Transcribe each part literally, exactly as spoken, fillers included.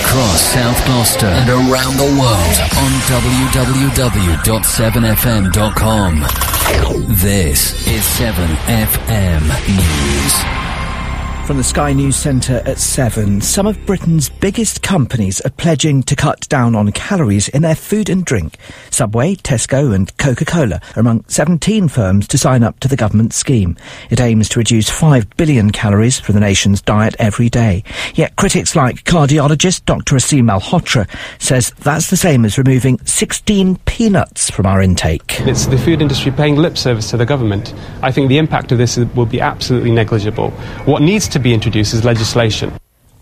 across South Gloucester and around the world on w w w dot seven f m dot com. This is seven F M News. From the Sky News Centre at seven, some of Britain's biggest companies are pledging to cut down on calories in their food and drink. Subway, Tesco and Coca-Cola are among seventeen firms to sign up to the government scheme. It aims to reduce five billion calories from the nation's diet every day. Yet critics like cardiologist Doctor Aseem Malhotra says that's the same as removing sixteen peanuts from our intake. It's the food industry paying lip service to the government. I think the impact of this will be absolutely negligible. What needs to be introduced as legislation.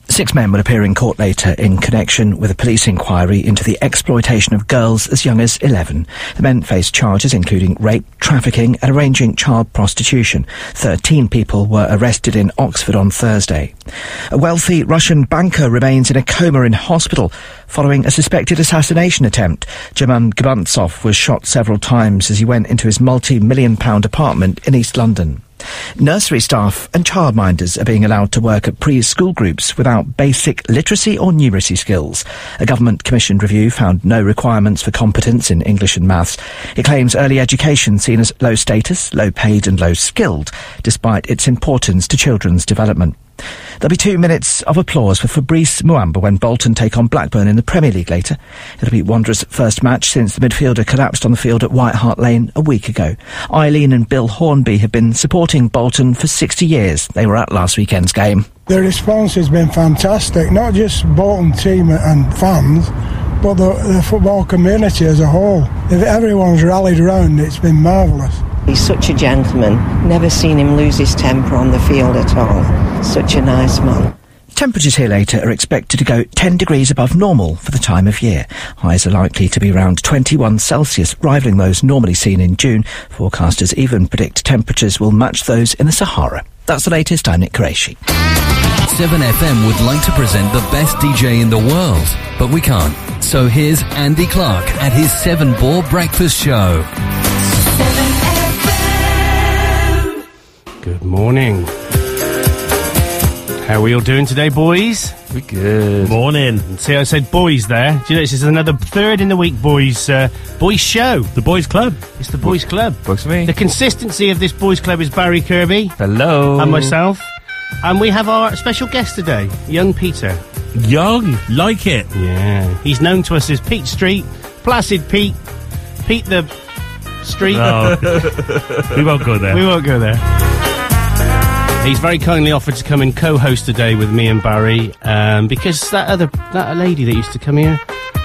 Six men will appear in court later in connection with a police inquiry into the exploitation of girls as young as eleven. The men face charges including rape, trafficking and arranging child prostitution. Thirteen people were arrested in Oxford on Thursday. A wealthy Russian banker remains in a coma in hospital following a suspected assassination attempt. German Gabantsov was shot several times as he went into his multi-million pound apartment in East London. Nursery staff and childminders are being allowed to work at preschool groups without basic literacy or numeracy skills. A government-commissioned review found no requirements for competence in English and maths. It claims early education seen as low status, low paid and low skilled, despite its importance to children's development. There'll be two minutes of applause for Fabrice Muamba when Bolton take on Blackburn in the Premier League later. It'll be Wanderers' first match since the midfielder collapsed on the field at White Hart Lane a week ago. Eileen and Bill Hornby have been supporting Bolton for sixty years. They were at last weekend's game. The response has been fantastic, not just Bolton team and fans, but the, the football community as a whole. If everyone's rallied around, it's been marvellous. He's such a gentleman. Never seen him lose his temper on the field at all. Such a nice man. Temperatures here later are expected to go ten degrees above normal for the time of year. Highs are likely to be around twenty-one Celsius, rivaling those normally seen in June. Forecasters even predict temperatures will match those in the Sahara. That's the latest. I'm Nick Qureshi. seven F M would like to present the best D J in the world, but we can't. So here's Andy Clark at his seven-bore breakfast show. Good morning. How are we all doing today, boys? We're good. Morning. See, I said boys there. Do you notice it's another third in the week boys uh, boys show? The boys club. It's the boys club. Books me. The consistency of this boys club is Barry Kirby. Hello. And myself. And we have our special guest today, young Peter. Young? Like it. Yeah. He's known to us as Pete Street, Placid Pete, Pete the Street. Oh. We won't go there. We won't go there. He's very kindly offered to come and co-host today with me and Barry, um, because that other that lady that used to come here...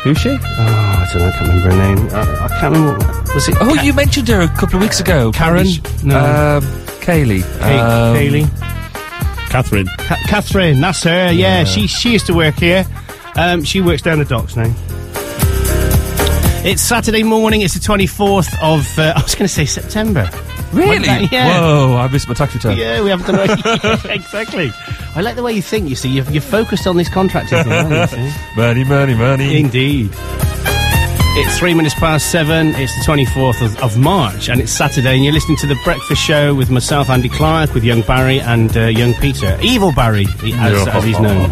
Who's she? Oh, I don't know, I can't remember her name. I, I can't remember... Was it oh, Ka- you mentioned her a couple of weeks ago. Karen? Karen? No. Uh, Kaylee. Kay- um, Kaylee? Catherine. Ka- Catherine, that's her, yeah. yeah. She she used to work here. Um, she works down the docks now. It's Saturday morning, it's the twenty-fourth of... Uh, I was going to say September. Really? That, yeah. Whoa, I missed my tax return. Yeah, we haven't done it. Yeah, exactly. I like the way you think, you see. You're, you're focused on this contracting thing, aren't you? Money, money, money. Indeed. It's three minutes past seven. It's the twenty-fourth of, of March, and it's Saturday, and you're listening to The Breakfast Show with myself, Andy Clark, with young Barry and uh, young Peter. Evil Barry, as, as he's known.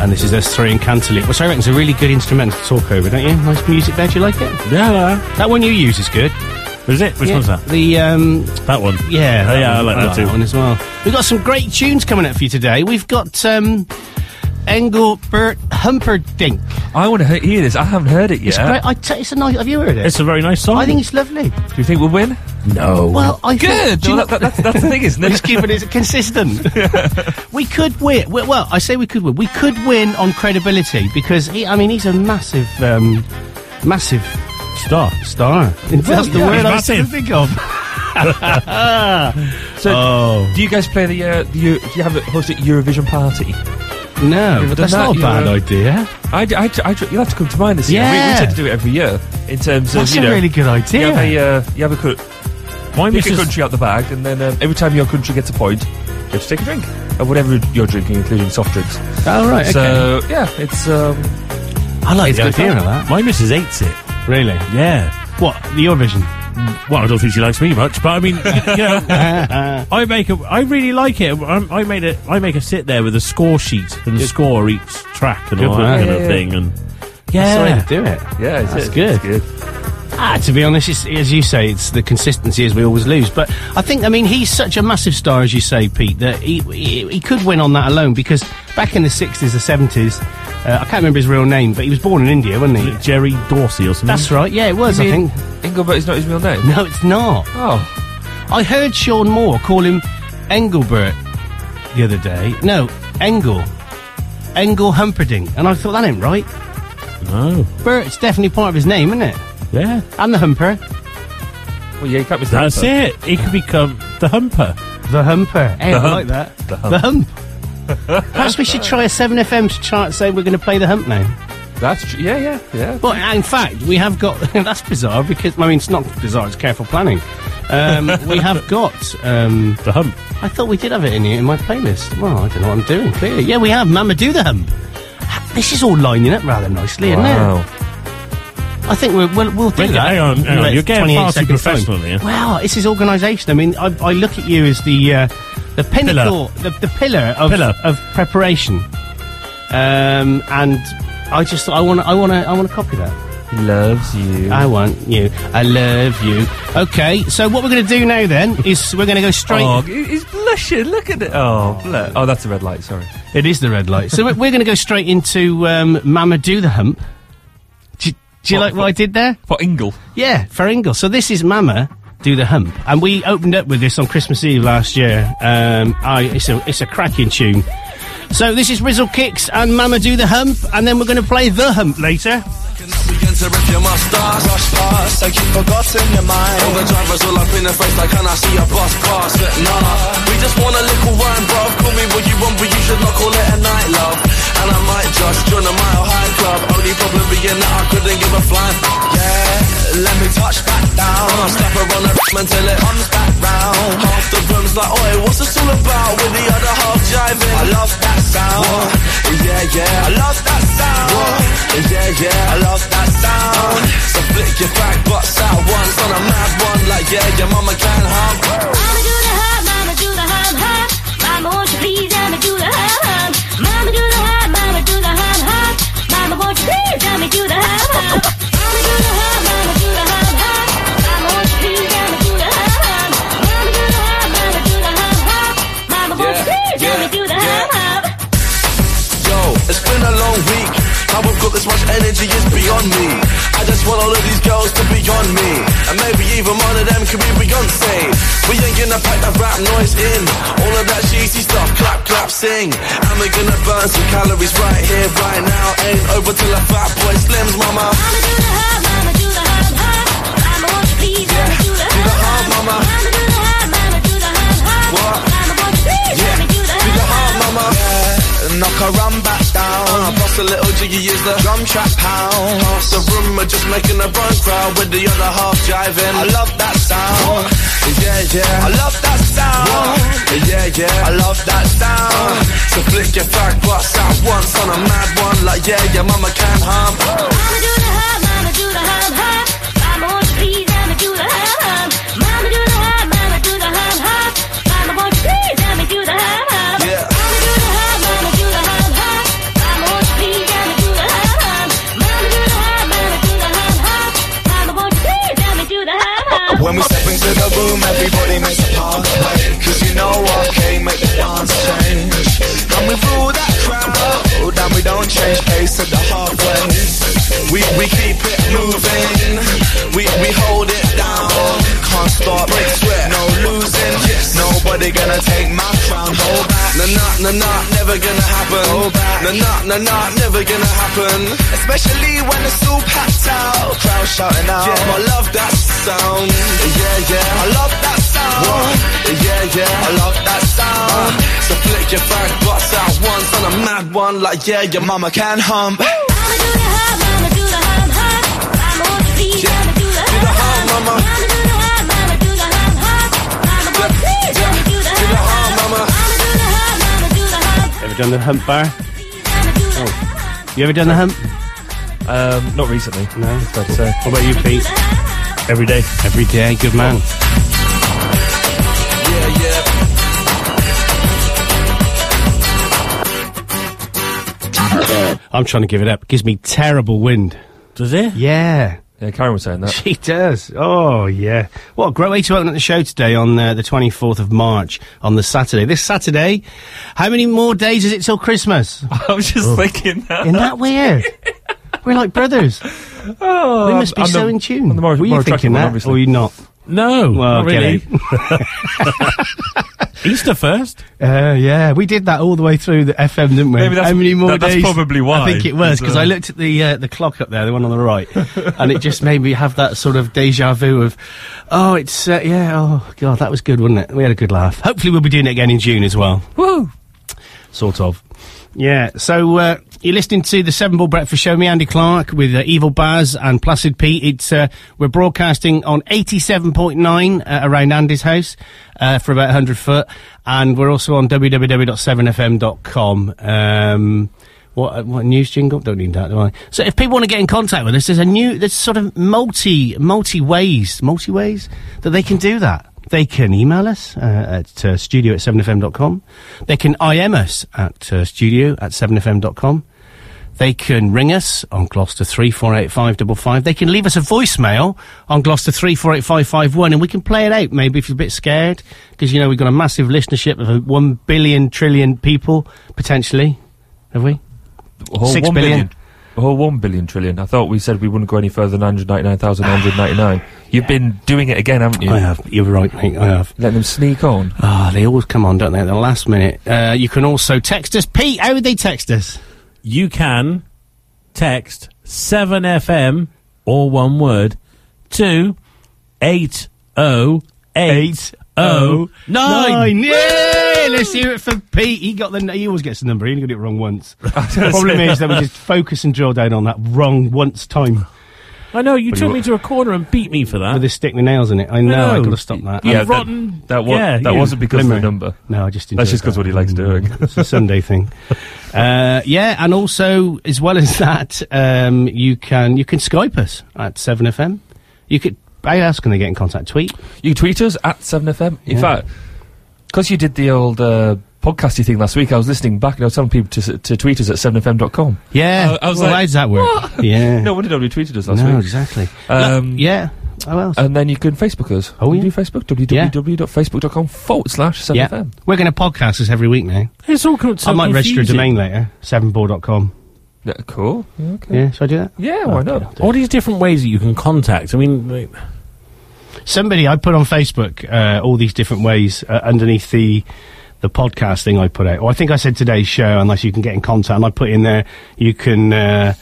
And this is us three in Canterley, which I reckon is a really good instrument to talk over, don't you? Nice music there. Do you like it? Yeah. That one you use is good. Is it? Which yeah, one's that? The, um... That one? Yeah. That oh, yeah, one. I like that, that too. That one as well. We've got some great tunes coming up for you today. We've got, um... Engelbert Humperdinck. I want to he- hear this. I haven't heard it yet. It's great. I t- it's a nice... Have you heard it? It's a very nice song. I think it's lovely. Do you think we'll win? No. Well, I Good! Thought, no, that, that, that's, that's the thing, isn't it? Just keeping it consistent. Yeah. We could win. Well, I say we could win. We could win on credibility, because, he, I mean, he's a massive, um... Massive... Star. Star. That's well, the yeah, word I was trying to think of. So, oh. do you guys play the, uh, the Euro- do you have a hosted Eurovision party? No, but that's that, not a bad know? idea. I, I, I, you'll have to come to mind this yeah. year. We, we tend to do it every year. In terms that's of, you know... That's a really good idea. You have a, uh, you have a, co- Mine pick a country out the bag, and then um, every time your country gets a point, you have to take a drink. Or whatever you're drinking, including soft drinks. Oh, right, so, okay. So, yeah, it's... Um, I like it's the idea of that. My missus hates it. Really? Yeah. What? The Eurovision? well, I don't think she likes me much, but I mean, you know, I make a, I really like it. I, I made a, I make a sit there with a score sheet and good. Score each track and good all that kind of yeah, thing. And yeah, that's the way to do it. Yeah, it's that's it. Good. It's good. Ah, to be honest, it's, as you say, it's the consistency as we always lose. But I think, I mean, he's such a massive star, as you say, Pete, that he he, he could win on that alone, because back in the sixties or seventies, uh, I can't remember his real name, but he was born in India, wasn't he? Was it Jerry Dorsey or something? That's right, yeah, it was, I think. Engelbert's not his real name? No, it's not. Oh. I heard Sean Moore call him Engelbert the other day. No, Engel. Engel Humperdinck. And I thought, that ain't right. No. Bert's definitely part of his name, isn't it? Yeah. And the humper. Well, yeah, you can't be the That's humper. It. He could become the humper. The humper. Hey, the I hump. Like that. The hump. The hump. Perhaps we should try a seven F M chart saying we're going to play the hump now. That's true. Yeah, yeah, yeah. Well, in fact, we have got... that's bizarre because... I mean, it's not bizarre, it's careful planning. Um, we have got... Um, the hump. I thought we did have it in here in my playlist. Well, I don't know what I'm doing, clearly. Yeah, we have Mama Do the Hump. This is all lining up rather nicely, isn't wow. it? I think we'll, we'll, we'll do Wait, that. Hang on, hang on. You're getting far too professional here. Wow, it's his organisation. I mean, I, I look at you as the uh, the pinnacle, pillar. The, the pillar of pillar. of preparation. Um, and I just I want I want to I want to copy that. He loves you. I want you. I love you. Okay, so what we're going to do now then is we're going to go straight. Oh, he's blushing. Look at it. Oh, blush. Oh, that's a red light. Sorry, it is the red light. So we're going to go straight into um, Mama Do the Hump. Do you for, like what for, I did there? For Ingle. Yeah, for Ingle. So this is Mama Do the Hump. And we opened up with this on Christmas Eve last year. Um, I, it's, a, it's a cracking tune. So this is Rizzle Kicks and Mama Do the Hump. And then we're going to play The Hump later. To rip your mustache, rush past, and keep forgotten your mind. All the drivers all up in the face, like, can I see a bus pass? But nah, we just want a little wine, bruv. Call me what you want, but you should not call it a night, love. And I might just join a Mile High Club. Only problem being that I couldn't give a flying. Yeah, let me touch back down. I'll slap her on the rim until it comes back round. Half the room's like, oi, what's this all about? With the other half jiving. I love that sound. What? Yeah, yeah, I love that sound. What? Yeah, yeah, I love that sound. So flick your back butts out once on a mad one. Like yeah, your mama can hump. Mama do the hump, mama do the hump, hump. Mama won't you please, let me do the hump, hump. Mama do the hump, mama do the hump, hump. Mama won't you please, let me do the hump, hump. Mama do the hump, mama do the hump, hump. Mama won't you please, let me do the hump, hump. Mama do the hump, mama do the hump, hump. Mama won't you please, let me do the hump, hump. Yo, it's been a long week. Now I've got this much energy, it's beyond me. I just want all of these girls to be on me. And maybe even one of them could be Beyonce. We ain't gonna pack that rap noise in. All of that cheesy stuff, clap, clap, sing. And we're gonna burn some calories right here, right now. Ain't over till a fat boy slims, mama. Mama do the hump, mama do the hump, hump. Mama won't you please, yeah. Mama do the hump, do the hump, mama. Mama do the hump, mama do the hump, hump. What? Mama won't you please, yeah. Mama do the hump, do the hump, mama. Yeah. Knock her run back down. I bust a little jiggy, is the drum trap pound. Half the room are just making a run crowd with the other half jiving. I love that sound. Yeah, yeah, I love that sound. Yeah, yeah, I love that sound. So flick your back bust out once on a mad one. Like yeah, your mama can hump. Mama do the hump, mama do the hump, hump. Mama won't you please, let me do the hump, hump. Mama do the hump, mama do the hump, hump. Mama won't you please, let me do the hump, hump. Yeah. When we step into the room, everybody makes a pathway. Cause you know what came, make the dance change. And we rule that crowd, and we don't change pace at the halfway. We, we keep it moving, we, we hold it down. Can't stop, break sweat, no losing. Nobody gonna take my crown, hold back. Nah, nah, nah, nah, never gonna happen. Hold back. Nah, nah, nah, nah, never gonna happen. Especially when it's all packed out, crowd shouting out. Yeah, I love that sound. Yeah, yeah, I love that sound. What? Yeah, yeah, I love that sound. So flick your back, bust out once on a mad one. Like, yeah, your mama can hump. Mama do the hump, mama do the hump, hump. Mama won't you please, yeah. Mama do the hump, do the hump, mama. Mama do the hump, mama do the hump, hump. Mama won't you please, yeah. Mama do the hump, do the hump, mama. Mama do the hump, mama do the hump. Ever done the hump bar? Oh. You ever done the hump? Um, not recently. No. That's bad to say. What about you, Pete? Every day. Every day, good man. Yeah, yeah. I'm trying to give it up. It gives me terrible wind. Does it? Yeah. Yeah, Karen was saying that. She does. Oh, yeah. Well, great way to open up the show today on uh, the twenty-fourth of March, on the Saturday. This Saturday, how many more days is it till Christmas? I was just oh. thinking that. Isn't that weird? We're like brothers. Oh, we must be I'm so the, in tune. The more, Were more you thinking that, one, or were you not? No, well, not really. Easter first. Uh, yeah, we did that all the way through the F M, didn't we? Maybe that's, How many more that, that's days? That's probably why. I think it was, because uh... I looked at the uh, the clock up there, the one on the right, and it just made me have that sort of deja vu of, oh, it's, uh, yeah, oh, God, that was good, wasn't it? We had a good laugh. Hopefully we'll be doing it again in June as well. Woo! Sort of. Yeah, so, uh, you're listening to the Seven Ball Breakfast Show, me, Andy Clark, with uh, Evil Baz and Placid Pete. It's, uh, we're broadcasting on eighty-seven point nine uh, around Andy's house, uh, for about one hundred foot, and we're also on w w w dot seven f m dot com. Um, what, what news jingle? Don't need that, do I? So if people want to get in contact with us, there's a new, there's sort of multi, multi ways, multi ways that they can do that. They can email us uh, at uh, studio at seven f m dot com. They can I M us at uh, studio at seven f m dot com. They can ring us on Gloucester three four eight five five five. They can leave us a voicemail on Gloucester three four eight five five one, and we can play it out maybe if you're a bit scared, because, you know, we've got a massive listenership of one billion trillion people, potentially. Have we? Oh, Six billion. billion. Oh, one billion trillion. I thought we said we wouldn't go any further than one hundred ninety-nine thousand nine hundred ninety-nine. You've yeah. been doing it again, haven't you? I have. You're right, mate. I have. Let them sneak on. Ah, oh, they always come on, don't they, at the last minute. Uh, you can also text us. Pete, how would they text us? You can text seven F M, all one word, to eight oh eight oh nine. Yay! Let's hear it for Pete. He got the. He always gets the number. He only got it wrong once. The problem is that we just focus and drill down on that wrong once time. I know you but took you me to a corner and beat me for that. With a stick with nails in it. I know. I, I got to stop that. Yeah, rotten. That, that, was, yeah, that yeah. wasn't because Limerick. of the number. No, I just. That's just because that. what he likes doing. It's a Sunday thing. Uh, yeah, and also as well as that, um, you can you can Skype us at seven F M. You could. I ask can they get in contact? Tweet. You tweet us at seven F M. In yeah. fact, because you did the old uh, podcasty thing last week, I was listening back and I was telling people to, to tweet us at seven F M dot com. Yeah. I, I was well, like, how does that work? What? Yeah. No wonder nobody tweeted us last no, week. No, exactly. Um, no, yeah. How else? And then you can Facebook us. Oh, we yeah. do Facebook. w w w dot facebook dot com forward slash seven F M. Yeah. We're going to podcast us every week now. It's all good. So I might confusing. register a domain later. seven ball dot com. Yeah, cool. Yeah, okay. Yeah, should I do that? Yeah, oh, why okay, not? All these different ways that you can contact. I mean... Like, somebody, I put on Facebook uh, all these different ways uh, underneath the the podcast thing I put out. Or I think I said today's show, unless you can get in contact. And I put in there, you can, uh,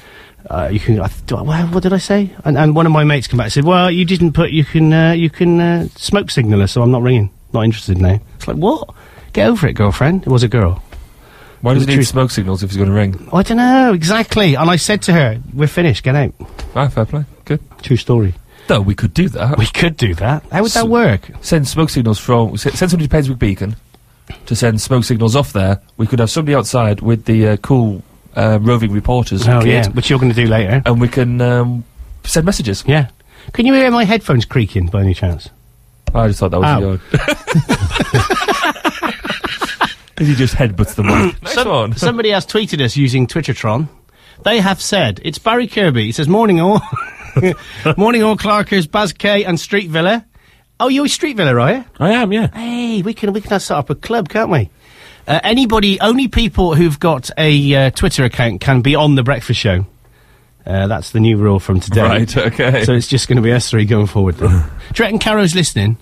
uh, you can. Uh, do I, what did I say? And, and one of my mates came back and said, "Well, you didn't put. You can, uh, you can uh, smoke signal us, so I'm not ringing. Not interested now." It's like, what? Get over it, girlfriend. It was a girl. Why does he need smoke signals if he's going to ring? I don't know exactly. And I said to her, "We're finished. Get out." Ah, fair play. Good. True story. Though we could do that. We could do that. How would S that work? Send smoke signals from... Send somebody to Painswick Beacon to send smoke signals off there. We could have somebody outside with the uh, cool uh, roving reporters. Oh, kid, yeah, which you're going to do later. And we can um, send messages. Yeah. Can you hear my headphones creaking by any chance? I just thought that was oh. good. He just headbutts the mic. Next Some one. Somebody has tweeted us using Twittertron. They have said, it's Barry Kirby. He says, "Morning all." Morning all Clarkers, Baz K and Street Villa. Oh, you're Street Villa, are you? I am, yeah. Hey, we can we can set up a club, can't we? Uh, anybody, only people who've got a uh, Twitter account can be on The Breakfast Show. Uh, that's the new rule from today. Right, okay. So it's just going to be us three going forward then. Do you reckon Caro's listening?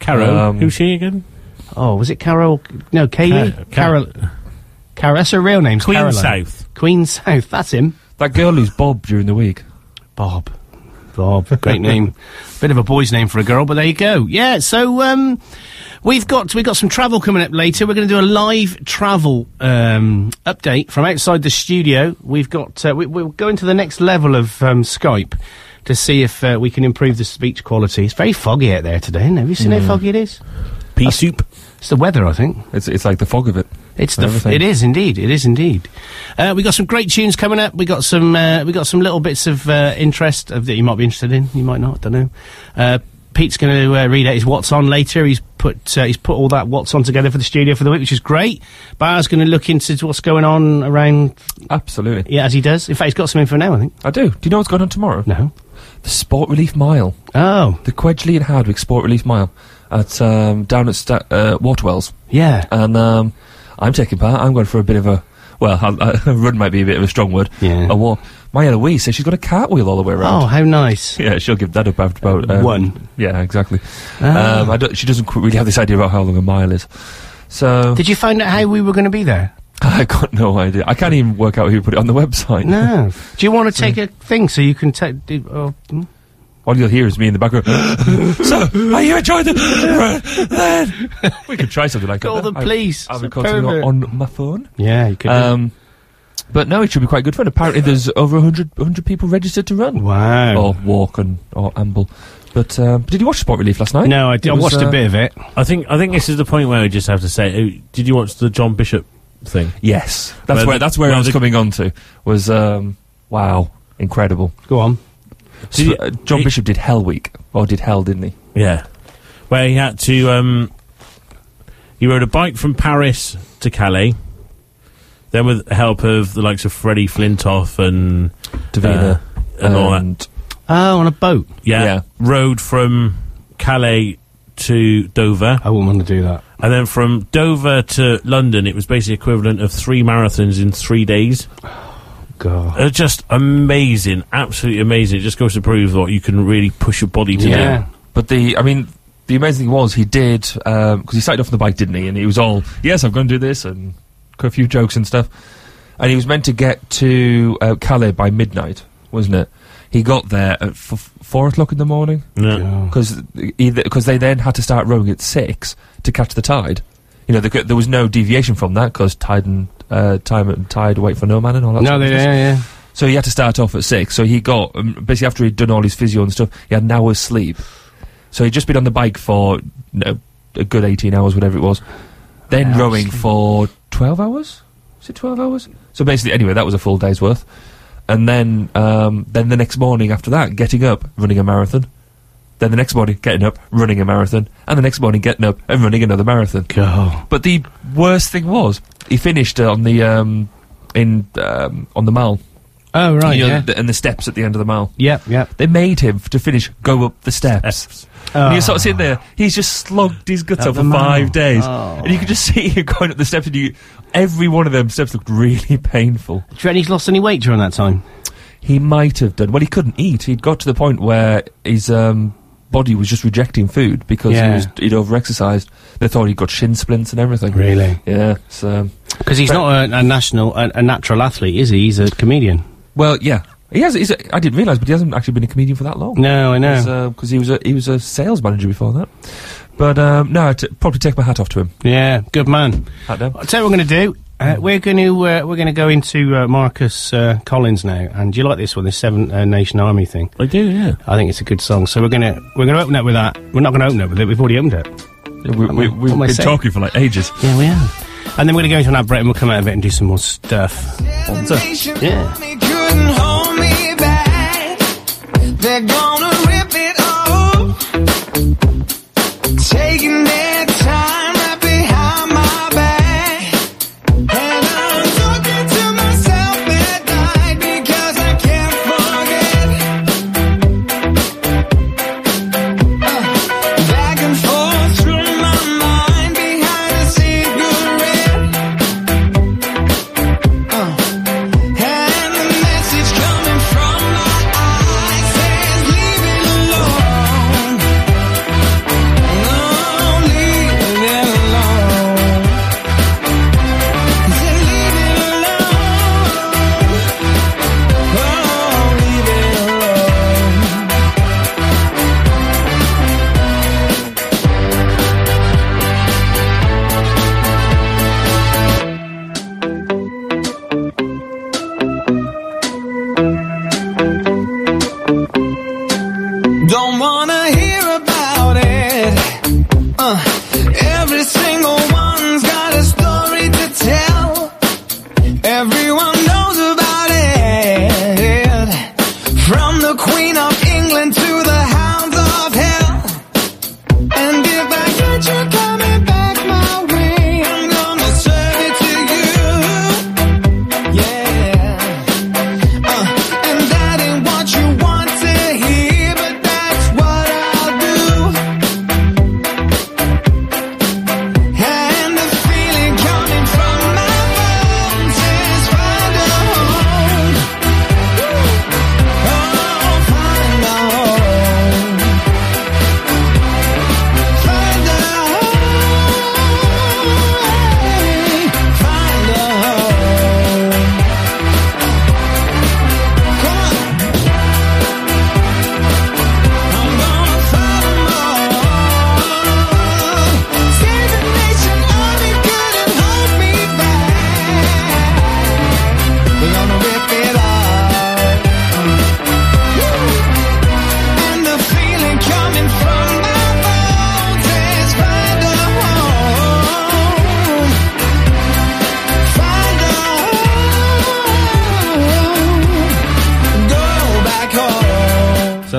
Caro? Um, Who's she again? Oh, was it Carol? No, Kaylee? Car Carol. Car Carol, that's her real name. Queen Caroline. South. Queen South, that's him. That girl who's Bob during the week. Bob. Bob. Great name. Bit of a boy's name for a girl, but there you go. Yeah, so um, we've got we've got some travel coming up later. We're going to do a live travel um, update from outside the studio. We've got... Uh, we, we're going to the next level of um, Skype to see if uh, we can improve the speech quality. It's very foggy out there today, isn't it? Have you seen mm. how foggy it is? Pea soup. It's the weather, I think. It's, it's like the fog of it. It's the f- it is indeed. It is indeed. Uh, we got some great tunes coming up. We got some. Uh, we got some little bits of uh, interest of, that you might be interested in. You might not. Don't know. Uh, Pete's going to uh, read out his What's On later. He's put uh, he's put all that What's On together for the studio for the week, which is great. Bar's going to look into what's going on around. Absolutely. Yeah, as he does. In fact, he's got some info now, I think. I do. Do you know what's going on tomorrow? No. The Sport Relief Mile. Oh. The Quedgley and Hardwick Sport Relief Mile at um, down at Sta- uh, Waterwells. Yeah. And um, I'm taking part. I'm going for a bit of a... Well, a, a run might be a bit of a strong word. Yeah. A walk. My Eloise says she's got a cartwheel all the way around. Oh, how nice. Yeah, she'll give that up after about... Um, One. Yeah, exactly. Ah. Um, I don't, she doesn't really have this idea about how long a mile is. So... Did you find out how we were going to be there? I got no idea. I can't even work out who put it on the website. No. Do you want to take so, a thing so you can take... Oh, hmm? All you'll hear is me in the background. So, are you enjoying the... We could try something like Call that. Call them, please. I've been on, on my phone. Yeah, you could. Um, but no, it should be quite good fun. Apparently there's over one hundred people registered to run. Wow. Or walk and or amble. But um, did you watch Sport Relief last night? No, I did. I watched uh, a bit of it. I think I think this is the point where I just have to say, did you watch the John Bishop thing? Yes. That's where, where that's where, where I was the, coming on to. Was, um, wow, incredible. Go on. So you, uh, John he, Bishop did Hell Week, or did Hell, didn't he? Yeah, where he had to, um, he rode a bike from Paris to Calais, then with the help of the likes of Freddie Flintoff and Davina uh, and, and all that. Oh, on a boat. Yeah, yeah, rode from Calais to Dover. I wouldn't want to do that. And then from Dover to London, it was basically equivalent of three marathons in three days. God. Uh, just amazing, absolutely amazing. It just goes to prove what you can really push your body to yeah. do. But the, I mean, the amazing thing was he did, because um, he started off on the bike, didn't he? And he was all, yes, I'm going to do this, and a few jokes and stuff. And he was meant to get to uh, Calais by midnight, wasn't it? He got there at f- four o'clock in the morning. Yeah. Because they then had to start rowing at six to catch the tide. You know, the, there was no deviation from that, because tide and... Uh, time and tide, wait for no man and all that no, stuff. No, yeah, yeah. So he had to start off at six. So he got, um, basically after he'd done all his physio and stuff, he had an hour's sleep. So he'd just been on the bike for you know, a good eighteen hours, whatever it was. Then rowing sleep. For twelve hours? Was it twelve hours? So basically, anyway, that was a full day's worth. And then, um, then the next morning after that, getting up, running a marathon. Then the next morning, getting up, running a marathon. And the next morning, getting up and running another marathon. God. But the worst thing was, he finished uh, on the, um, in, um, on the mall. Oh, right, you know, yeah. The, and the steps at the end of the mall. Yep, yep. They made him, f- to finish, go up the steps. steps. Oh. And you're sort of sitting there, he's just slogged his guts up for five days. Oh. And you could just see him going up the steps, and you, every one of them steps looked really painful. Do you reckon he's lost any weight during that time? He might have done. Well, he couldn't eat. He'd got to the point where his, um... body was just rejecting food because yeah. he was, he'd over-exercised. They thought he'd got shin splints and everything. Really? Yeah. So because he's not a, a national, a, a natural athlete, is he? He's a comedian. Well, yeah, he has. He's a, I didn't realise, but he hasn't actually been a comedian for that long. No, I know. Because uh, he was a he was a sales manager before that. But um, no, I'd t- probably take my hat off to him. Yeah, good man. Hat down. I'll tell you what we're going to do. Uh, we're going to uh, we're going to go into uh, Marcus uh, Collins now, and do you like this one, this Seven uh, Nation Army thing? I do, yeah. I think it's a good song. So we're gonna we're gonna open it with that. We're not going to open it with it. We've already opened it. Yeah, we, we, we've been talking for like ages. Yeah, we are. And then we're going to go into an ad break, and we'll come out of it and do some more stuff. So, yeah. They're gonna rip it all, taking their time. Only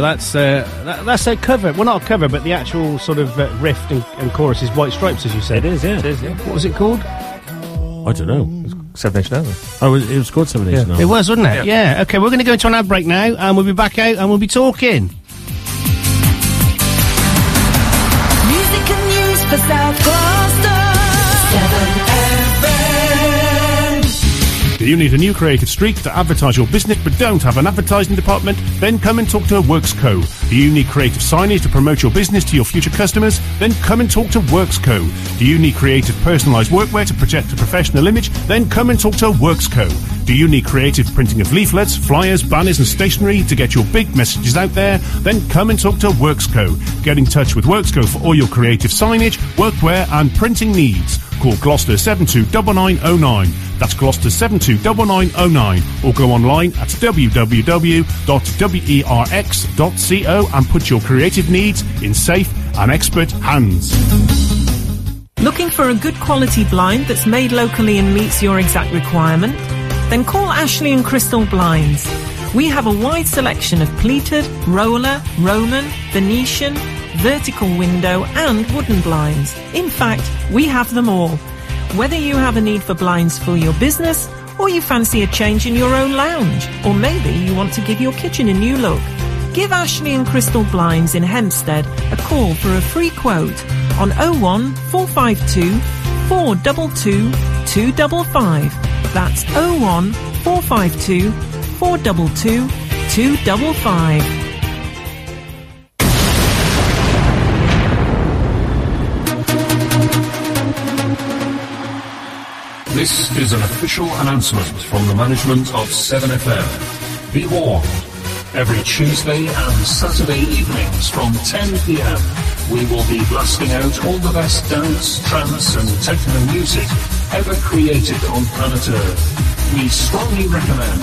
that's uh, that, that's their cover. Well, not a cover, but the actual sort of uh, riff and, and chorus is White Stripes, as you said. It is, yeah. It is, yeah. What was it called? I don't know. Seven Nation Army. Oh, it was called Seven Nation Army. Yeah. It was, wasn't it? Yeah. yeah. Okay, we're going to go into an ad break now, and we'll be back out, and we'll be talking. Music and news for South Gloucester. Do you need a new creative streak to advertise your business but don't have an advertising department? Then come and talk to Works Co. Do you need creative signage to promote your business to your future customers? Then come and talk to Works Co. Do you need creative personalised workwear to project a professional image? Then come and talk to Works Co. Do you need creative printing of leaflets, flyers, banners and stationery to get your big messages out there? Then come and talk to Works Co. Get in touch with Works Co for all your creative signage, workwear and printing needs. Call Gloucester seven two nine nine oh nine. That's Gloucester seven two nine nine oh nine. Or go online at w w w dot werx dot co and put your creative needs in safe and expert hands. Looking for a good quality blind that's made locally and meets your exact requirement? Then call Ashley and Crystal Blinds. We have a wide selection of pleated, roller, Roman, Venetian, vertical window and wooden blinds. In fact, we have them all. Whether you have a need for blinds for your business, or you fancy a change in your own lounge, or maybe you want to give your kitchen a new look, give Ashley and Crystal Blinds in Hempstead a call for a free quote on oh one four five two four two two two five five. That's oh one four five two four two two two five five. This is an official announcement from the management of seven F M. Be warned, every Tuesday and Saturday evenings from ten p m, we will be blasting out all the best dance, trance and techno music ever created on planet Earth. We strongly recommend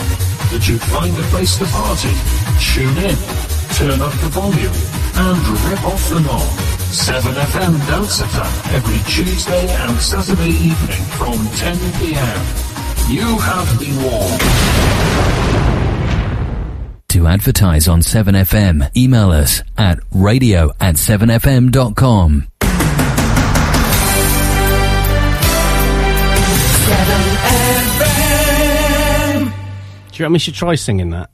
that you find a place to party, tune in, turn up the volume and rip off the knob. seven F M Dance Attack every Tuesday and Saturday evening from ten p m. You have been warned. To advertise on seven F M, email us at radio at seven F M dot com. seven F M. Do you reckon we should try singing that?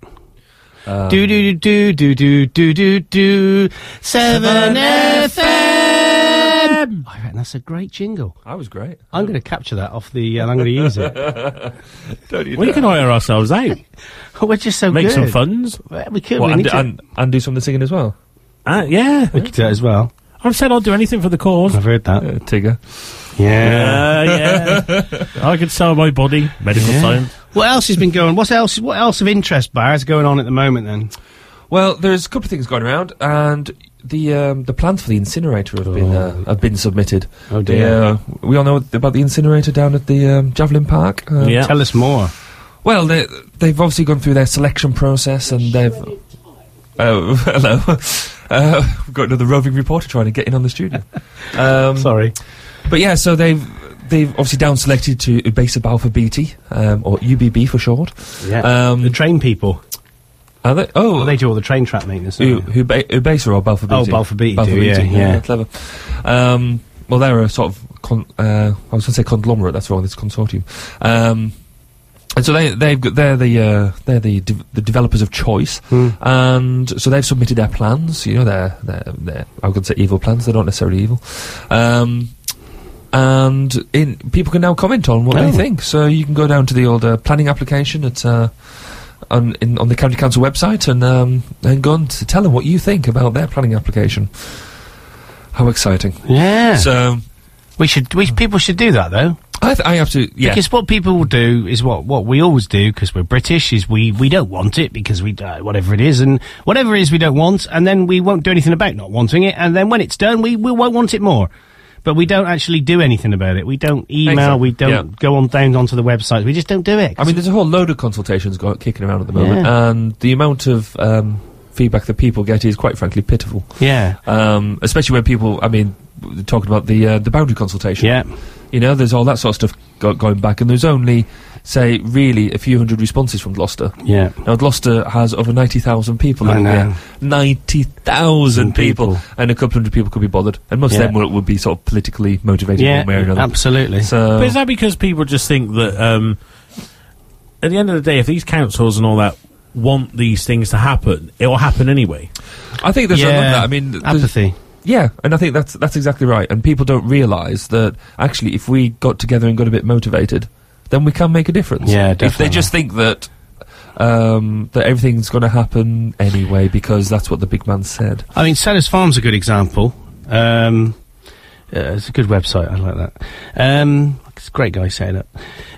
Um, do do do do do do do do seven F M. I reckon that's a great jingle. That was great. I'm oh. going to capture that off the, and uh, I'm going to use it. Don't you? We can hire ourselves out. We're just so Make good. Make some funds. We could. Well, we and, need and, to. And, and do some of the singing as well. Uh, yeah, we yeah. could do it as well. I've said I'll do anything for the cause. I've heard that, uh, Tigger. Yeah, yeah. yeah. I could sell my body. Medical yeah. science. What else has been going? What else? What else of interest, Bar, is going on at the moment? Then, well, there's a couple of things going around, and the um, the plans for the incinerator have oh. been uh, have been submitted. Oh dear! The, uh, we all know about the incinerator down at the um, Javelin Park. Um, yeah. Tell us more. Well, they they've obviously gone through their selection process, and they've. Oh, hello. uh, we've got another roving reporter trying to get in on the studio. um, Sorry. But yeah, so they've they've obviously down selected to Ubesa Balfour Beatty, um, or U B B for short. Yeah. Um, the train people. Are they? Oh, well, they do all the train track maintenance. Who Ubesa or Balfour Beatty? Oh, Balfour Beatty. Balfour do, Beatty. Yeah, yeah, yeah, clever. Um, well, they're a sort of con uh, I was going to say conglomerate. That's wrong. It's consortium. Um, And so they they've got, they're the uh, they're the de the developers of choice, mm. and so they've submitted their plans. You know, their their their I would say evil plans. They're not necessarily evil, um, and in, people can now comment on what oh. they think. So you can go down to the old uh, planning application at uh, on in, on the county council website and um, and go on to tell them what you think about their planning application. How exciting! Yeah. So we should we people should do that though. I, th I have to, yeah. Because what people will do is what what we always do, because we're British, is we, we don't want it, because we, uh, whatever it is, and whatever it is we don't want, and then we won't do anything about not wanting it, and then when it's done, we, we won't want it more. But we don't actually do anything about it. We don't email, exactly. we don't yeah. go on down onto the website, we just don't do it. I mean, there's a whole load of consultations go kicking around at the moment, yeah. and the amount of um, feedback that people get is, quite frankly, pitiful. Yeah. Um, especially when people, I mean, talking about the, uh, the boundary consultation. Yeah. You know, there's all that sort of stuff go going back, and there's only say, really, a few hundred responses from Gloucester. Yeah. Now, Gloucester has over ninety thousand people. I know. ninety thousand people. people. And a couple hundred people could be bothered. And most yeah. of them would, would be sort of politically motivated yeah, one way or another. Absolutely. So, but is that because people just think that, um, at the end of the day, if these councils and all that want these things to happen, it will happen anyway? I think there's yeah. a lot of that. I mean, apathy. Yeah, and I think that's that's exactly right. And people don't realise that, actually, if we got together and got a bit motivated, then we can make a difference. Yeah, definitely. If they just think that um, that everything's going to happen anyway because that's what the big man said. I mean, Sellers Farm's a good example. Um, yeah, it's a good website. I like that. Um, it's a great guy setting up.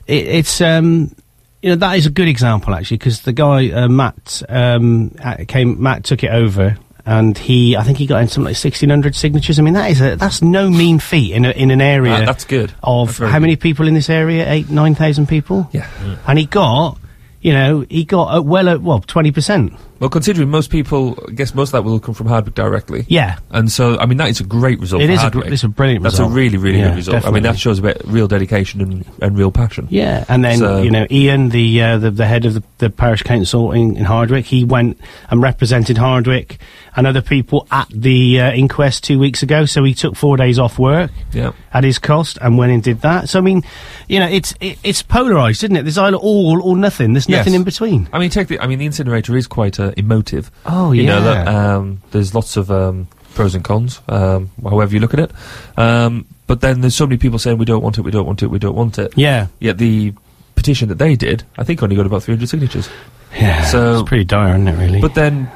It, it's... Um, You know, that is a good example, actually, because the guy, uh, Matt, um, came, Matt took it over, and he, I think he got in something like sixteen hundred signatures. I mean, that is a, that's no mean feat in a, in an area. Uh, that's good. Of that's how good. Many people in this area? Eight, nine thousand people? Yeah. Mm. And he got, you know, he got uh, well, uh, well, twenty percent. Well, considering most people, I guess most of that will come from Hardwick directly. Yeah. And so, I mean, that is a great result. It is a, it's a brilliant That's result. That's a really, really yeah, good result. Definitely. I mean, that shows a bit real dedication and, and real passion. Yeah. And then, so, you know, Ian, the, uh, the the head of the, the parish council in, in Hardwick, he went and represented Hardwick and other people at the uh, inquest two weeks ago. So he took four days off work yeah. at his cost and went and did that. So, I mean, you know, it's it, it's polarised, isn't it? There's either all or nothing. There's nothing yes. in between. I mean, take the, I mean, the incinerator is quite a... emotive. Oh, yeah. You know, that, um, there's lots of um, pros and cons, um, however you look at it. Um, but then there's so many people saying, we don't want it, we don't want it, we don't want it. Yeah. Yet the petition that they did, I think, only got about three hundred signatures. Yeah, so, it's pretty dire, isn't it, really? But then...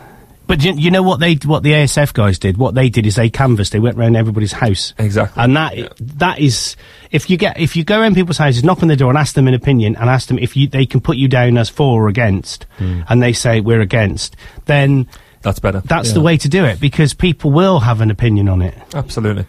But you, you know what they, what the A S F guys did? What they did is they canvassed, they went round everybody's house. Exactly. And that, yeah. that is, if you get, if you go around people's houses, knock on the door and ask them an opinion and ask them if you, they can put you down as for or against, mm. and they say we're against, then... That's better. That's yeah. the way to do it, because people will have an opinion on it. Absolutely.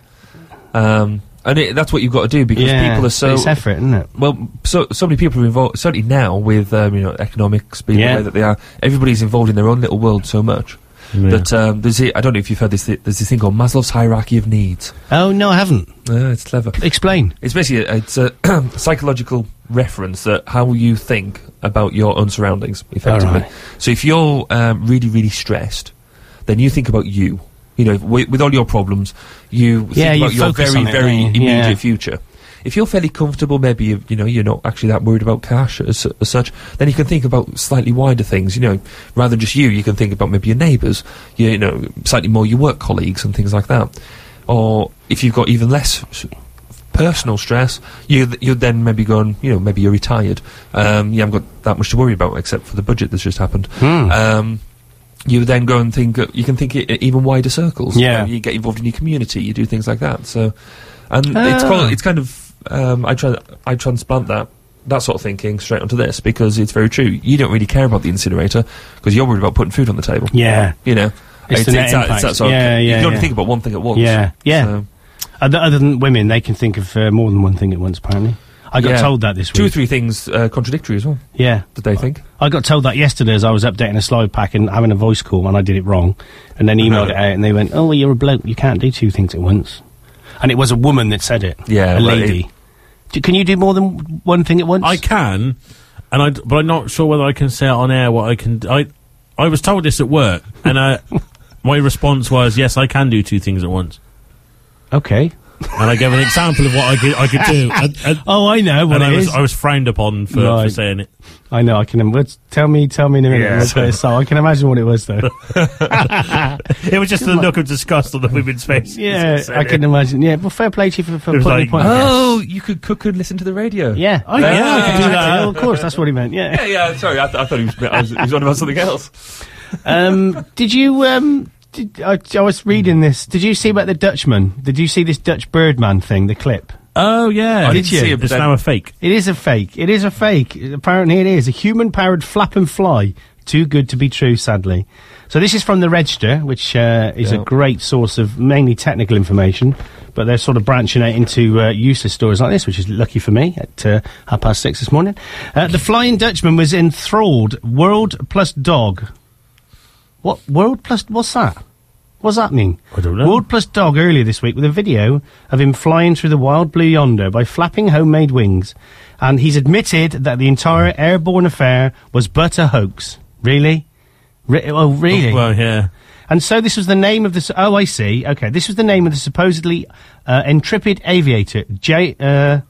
Um... And it, that's what you've got to do, because yeah, people are so... it's effort, isn't it? Well, so so many people are involved, certainly now, with, um, you know, economics being yeah. the way that they are. Everybody's involved in their own little world so much. Yeah. That, um, there's a, I don't know if you've heard this, there's this thing called Maslow's hierarchy of needs. Oh, no, I haven't. Uh, it's clever. Explain. It's basically, a, it's a psychological reference that how you think about your own surroundings, effectively. Right. So if you're um, really, really stressed, then you think about you. You know, with, with all your problems, you yeah, think about you your very, it, very yeah. immediate yeah. future. If you're fairly comfortable, maybe, you, you know, you're not actually that worried about cash as, as such, then you can think about slightly wider things, you know. Rather than just you, you can think about maybe your neighbours, you, you know, slightly more your work colleagues and things like that. Or if you've got even less personal stress, you you'd then maybe go and, you know, maybe you're retired. Um, you haven't got that much to worry about, except for the budget that's just happened. Mm. Um... You then go and think, uh, you can think it, it even wider circles. Yeah. You know, you get involved in your community, you do things like that, so... And ah. it's, called, it's kind of, um, I, tra I transplant that, that sort of thinking straight onto this, because it's very true. You don't really care about the incinerator, because you're worried about putting food on the table. Yeah. You know? It's, it's, the it's, that, it's that sort yeah, of... Yeah, you can only yeah. think about one thing at once. Yeah, yeah. So. Other, other than women, they can think of uh, more than one thing at once, apparently. I got yeah. told that this week. Two or three things uh, contradictory as well. Yeah. Did they think? I got told that yesterday as I was updating a slide pack and having a voice call, and I did it wrong. And then emailed it out, and they went, oh, well, you're a bloke, you can't do two things at once. And it was a woman that said it. Yeah. A well, lady. Do, can you do more than one thing at once? I can, and I d but I'm not sure whether I can say it on air what I can... D I, I was told this at work, and I, my response was, yes, I can do two things at once. Okay. And I gave an example of what I could, I could do. And, and, oh, I know what and it I was, is. I was frowned upon for, right. for saying it. I know. I can. Tell me. Tell me in a minute. Yeah, so. So I can imagine what it was, though. It was just the look of disgust on the women's face. Yeah, I it. can imagine. Yeah, well, fair play to you for, for putting like, the point. Oh, yes. You could cook and listen to the radio. Yeah, oh, yeah, yeah, I could do that. Oh, of course, that's what he meant. Yeah, yeah. yeah sorry, I, th I thought he was, I was, he was on about something else. Um, did you? Um, Did, I, I was reading this. Did you see about the Dutchman? Did you see this Dutch Birdman thing, the clip? Oh, yeah. I did you? See it, but it's then. now a fake. It is a fake. It is a fake. Apparently it is. A human-powered flap and fly. Too good to be true, sadly. So this is from the Register, which uh, is yep. a great source of mainly technical information, but they're sort of branching out into uh, useless stories like this, which is lucky for me at uh, half past six this morning. Uh, the Flying Dutchman was enthralled. World plus dog... What world plus what's that? What's that mean? I don't know. World plus dog earlier this week with a video of him flying through the wild blue yonder by flapping homemade wings. and he's admitted that the entire airborne affair was but a hoax. Really? Re oh, really? Oh, well, yeah. And so this was the name of the... Oh, I see. Okay, this was the name of the supposedly uh, intrepid aviator, J, uh,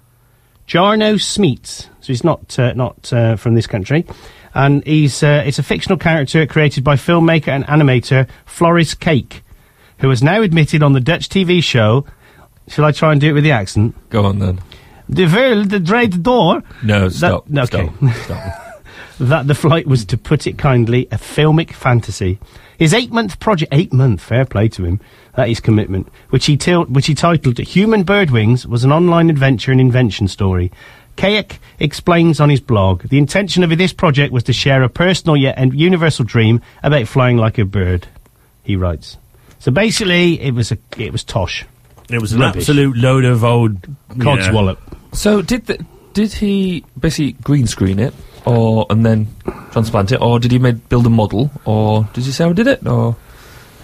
Jarno Smeets. So he's not uh, not uh, from this country. And he's uh, it's a fictional character created by filmmaker and animator Floris Cake, who has now admitted on the Dutch T V show... Shall I try and do it with the accent? Go on, then. De Verl, the Dread Door... No, stop. That, okay. Stop. Stop. That the flight was, to put it kindly, a filmic fantasy. His eight-month project... Eight-month, fair play to him. That is commitment. Which he, which he titled Human Bird Wings, was an online adventure and invention story. Kayak explains on his blog, the intention of this project was to share a personal yet universal dream about flying like a bird, he writes. So basically, it was a, it was tosh. It was an Rubbish. absolute load of old codswallop. Yeah. So did the, did he basically green screen it, or and then transplant it, or did he made, build a model, or did he say how did it, or? Um,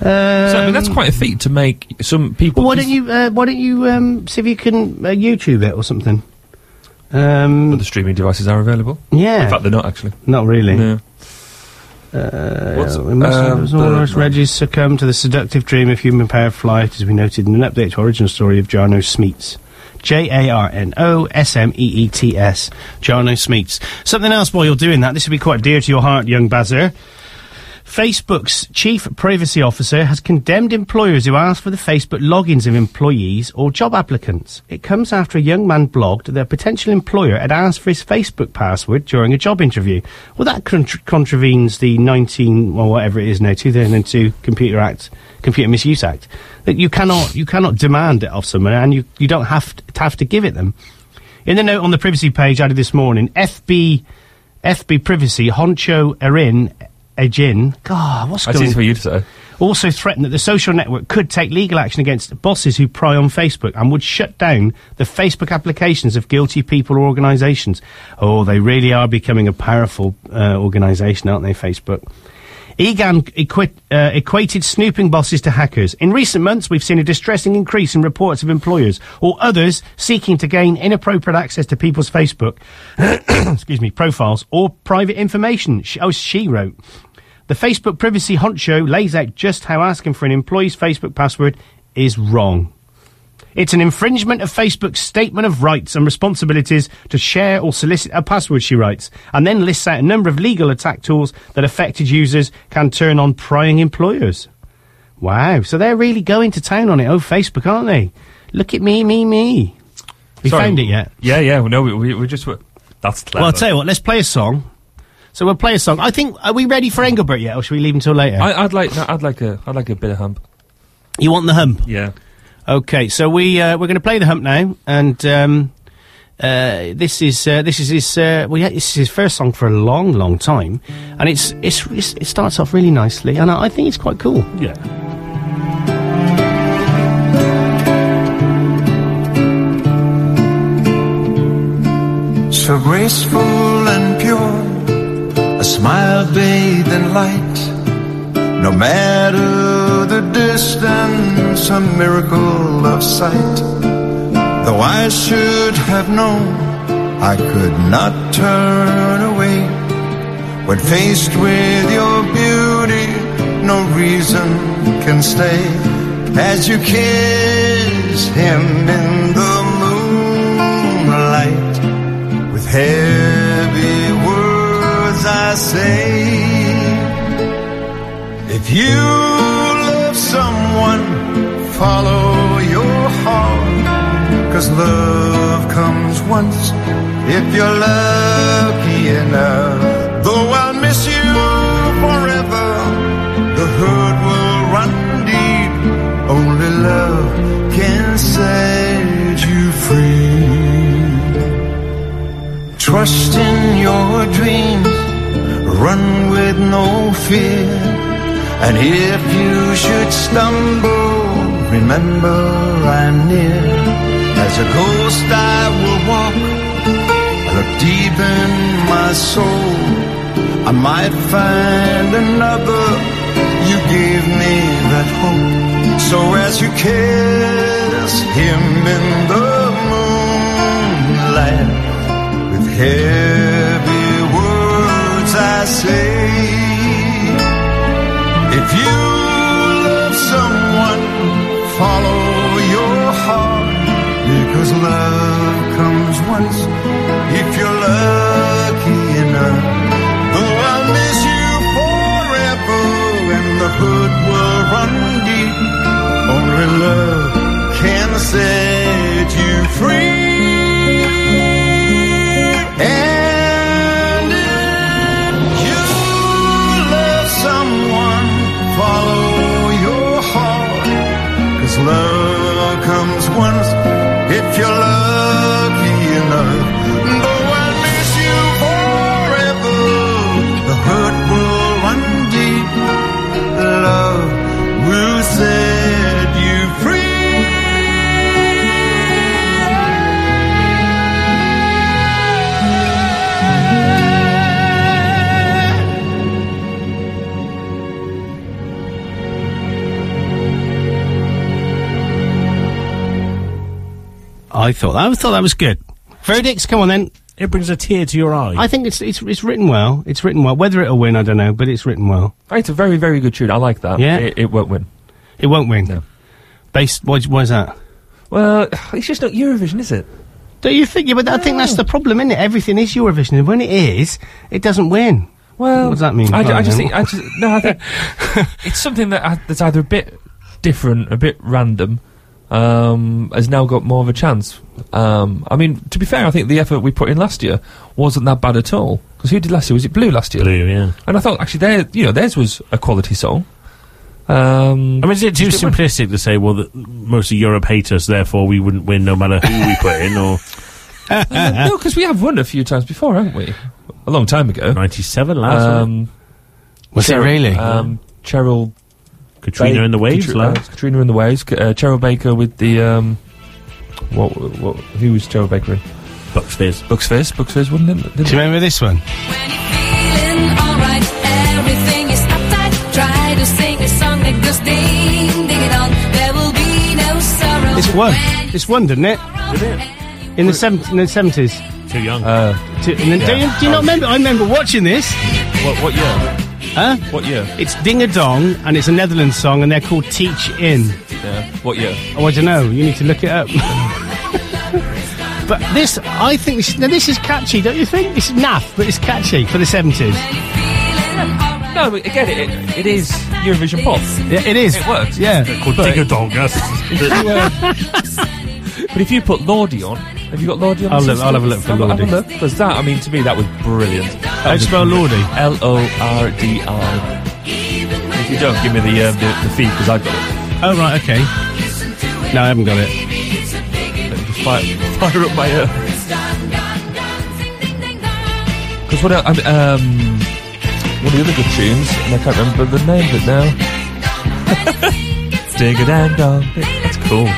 so I mean that's quite a feat to make some people. Well, why don't you uh, Why don't you um, see if you can uh, YouTube it or something? Um, but the streaming devices are available. Yeah. In fact, they're not actually. Not really. No. Uh, What's, yeah, we must um, all us Reggie's succumb to the seductive dream of human-powered flight, as we noted in an update to original story of Jarno Smeets. J A R N O S M E E T S. Jarno Smeets. Something else while you're doing that, this will be quite dear to your heart, young Bazzer. Facebook's chief privacy officer has condemned employers who ask for the Facebook logins of employees or job applicants. It comes after a young man blogged that a potential employer had asked for his Facebook password during a job interview. Well, that contra contravenes the nineteen, well, whatever it is now, two thousand two Computer Act, Computer Misuse Act. That you cannot, you cannot demand it of someone, and you you don't have to have to give it them. In the note on the privacy page added this morning, F B F B Privacy Honcho Erin. Ejin, God, what's going on? For you to say. Also threatened that the social network could take legal action against bosses who pry on Facebook and would shut down the Facebook applications of guilty people or organisations. Oh, they really are becoming a powerful uh, organisation, aren't they, Facebook? Egan equi uh, equated snooping bosses to hackers. In recent months, we've seen a distressing increase in reports of employers or others seeking to gain inappropriate access to people's Facebook, excuse me, profiles or private information. She oh, she wrote. The Facebook privacy honcho lays out just how asking for an employee's Facebook password is wrong. It's an infringement of Facebook's statement of rights and responsibilities to share or solicit a password, she writes, and then lists out a number of legal attack tools that affected users can turn on prying employers. Wow, so they're really going to town on it. Oh, Facebook, aren't they? Look at me, me, me. We Sorry, found it yet? Yeah, yeah, no, we, we, we just were... That's clever. Well, I'll tell you what, let's play a song. So we'll play a song. I think, are we ready for Engelbert yet, or should we leave until later? I, I'd like, I'd like a, I'd like a bit of hump. You want the hump? Yeah. Okay, so we uh, we're going to play the hump now, and um, uh, this is uh, this is his uh, well, yeah, this is his first song for a long, long time, and it's it's, it's it starts off really nicely, and I, I think it's quite cool. Yeah. So graceful and pure, a smile bathed in light. No matter the distance, some miracle of sight. Though I should have known, I could not turn away. When faced with your beauty, no reason can stay. As you kiss him in the moonlight, with heavy words I say, if you love someone, follow your heart, 'cause love comes once, if you're lucky enough. Though I'll miss you forever, the hurt will run deep, only love can set you free. Trust in your dreams, run with no fear, and if you should stumble, remember I'm near. As a ghost I will walk, I look deep in my soul. I might find another, you gave me that hope. So as you kiss him in the moonlight, heavy words I say. If you love someone, follow your heart, because love comes once if you're lucky enough. Though I'll miss you forever and the hood will run deep, only love can set you free. And if you love someone, follow your heart, 'cause love comes once if you're lucky enough. Though I'll miss you forever, the hurt will run deep, love will set you free. I thought that, I thought that was good. Verdicts, come on then. It brings a tear to your eye. I think it's it's it's written well. It's written well. Whether it'll win, I don't know, but it's written well. It's a very, very good tune. I like that. Yeah. It, it won't win. It won't win. No. Based, why, why is that? Well, it's just not Eurovision, is it? Don't you think? Yeah, but no. I think that's the problem, isn't it? Everything is Eurovision, and when it is, it doesn't win. Well... What does that mean? I, d I, I just think... I just, no, I think... it's something that I, that's either a bit different, a bit random... Um, has now got more of a chance. Um, I mean, to be fair, I think the effort we put in last year wasn't that bad at all. Because who did last year? Was it Blue last year? Blue, yeah. And I thought, actually, their, you know, theirs was a quality song. Um, I mean, is it too simplistic win? to say, well, that most of Europe hate us, therefore we wouldn't win no matter who we put in, or... uh, no, because we have won a few times before, haven't we? A long time ago. ninety-seven last um, one. Was Cheryl, it really? Um, Cheryl... Katrina and the Waves, Katri uh, Katrina and the Waves. Uh, Cheryl Baker with the um, what? What? Who was Cheryl Baker in? Bucks Fizz. Bucks Fizz. Bucks Fizz. Wouldn't it? Do you it? remember this one? When you're feeling alright, everything is uptight. Try to sing a song that goes ding, ding a dong. There will be no sorrow. It's one. It's one, didn't it? Did it? In the seventies. In the seventies. Too young. Uh, too, and then, yeah. Do you, do you oh. not remember? I remember watching this. What? What year? Huh? What year? It's Ding a Dong, and it's a Netherlands song, and they're called Teach In. Yeah. What year? Oh, I don't know. You need to look it up. But this, I think, this, now this is catchy, don't you think? It's naff, but it's catchy for the seventies. Yeah. No, but again, it, it, it is Eurovision pop. Yeah, it is. It works. Yeah. It's called Ding a Dong. That's but if you put Lordi on, have you got Lordi on? I'll, look, I'll have a look for Lordi. Because that, I mean, to me, that was brilliant. How do you spell Lordi? L O R D I. If you don't, give me the, uh, the, the fee, because I've got it. Oh, right, okay. No, I haven't got it. Let me just fire, fire up my... Because uh... what else... Um, one of the other good tunes, and I can't remember the name of it now. Ding a dang dong. That's cool.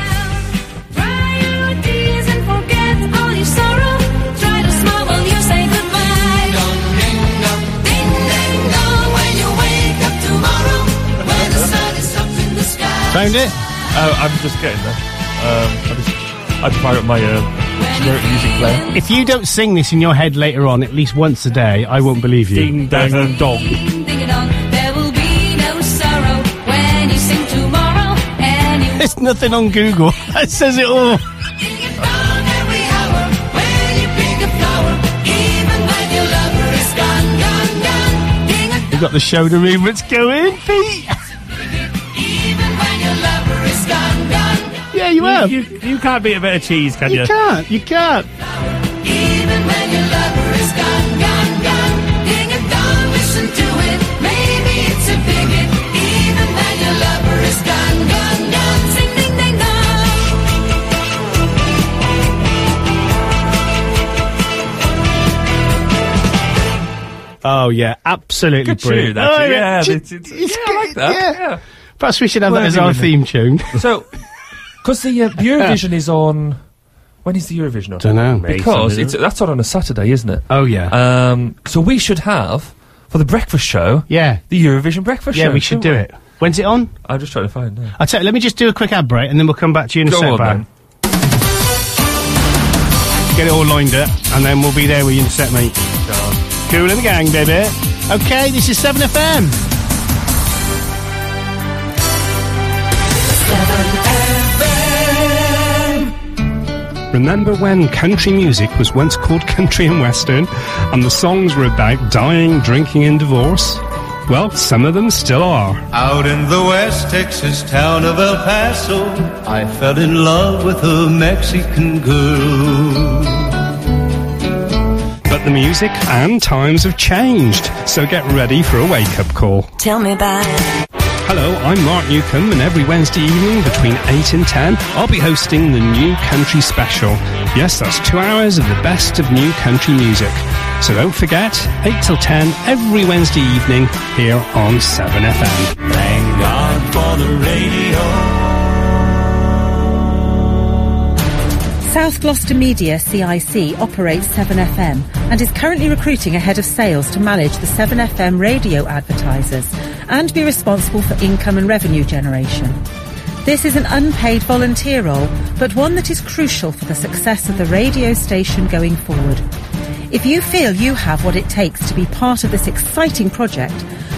Found it? Oh, I'm just getting there. Um, I just, I'd fire up my uh, generic music player. If you don't sing this in your head later on, at least once a day, I won't believe you. Ding, dang, and dong. Ding, ding, dong. There will be no sorrow when you sing tomorrow. And you there's nothing on Google that says it all. We've got the shoulder movements going, Pete. Yeah, you are. You, you, you can't beat a bit of cheese, can you? You can't. You can't. Even when your lover is gone, gone, gone, ding a dong, listen to it. Maybe it's a bigot. Even when your lover is gone, gone, gone, sing ding ding dong. Oh yeah, absolutely good brilliant. Tune, oh yeah, yeah, it's, it's, it's yeah I like that. Yeah. yeah. Perhaps we should have well, that as our theme tune. So. Because the, uh, the Eurovision is on... When is the Eurovision on? Don't know. Because it's, that's on on a Saturday, isn't it? Oh, yeah. Um, so we should have, for the breakfast show... Yeah. The Eurovision breakfast yeah, show. Yeah, we should do we? it. When's it on? I'm just trying to find it. Yeah. I'll tell you, let me just do a quick ad break, and then we'll come back to you in Go a sec, on, Go get it all lined up, and then we'll be there with you in a set, mate. So, cool in the gang, baby. Okay, this is seven F M. seven F M. Remember when country music was once called country and western, and the songs were about dying, drinking and divorce? Well, some of them still are. Out in the West Texas town of El Paso, I fell in love with a Mexican girl. But the music and times have changed, so get ready for a wake-up call. Tell me about it. Hello, I'm Mark Newcombe, and every Wednesday evening between eight and ten, I'll be hosting the New Country Special. Yes, that's two hours of the best of new country music. So don't forget, eight till ten every Wednesday evening here on seven F M. Thank God for the radio. South Gloucester Media C I C operates seven F M and is currently recruiting a head of sales to manage the seven F M radio advertisers and be responsible for income and revenue generation. This is an unpaid volunteer role, but one that is crucial for the success of the radio station going forward. If you feel you have what it takes to be part of this exciting project,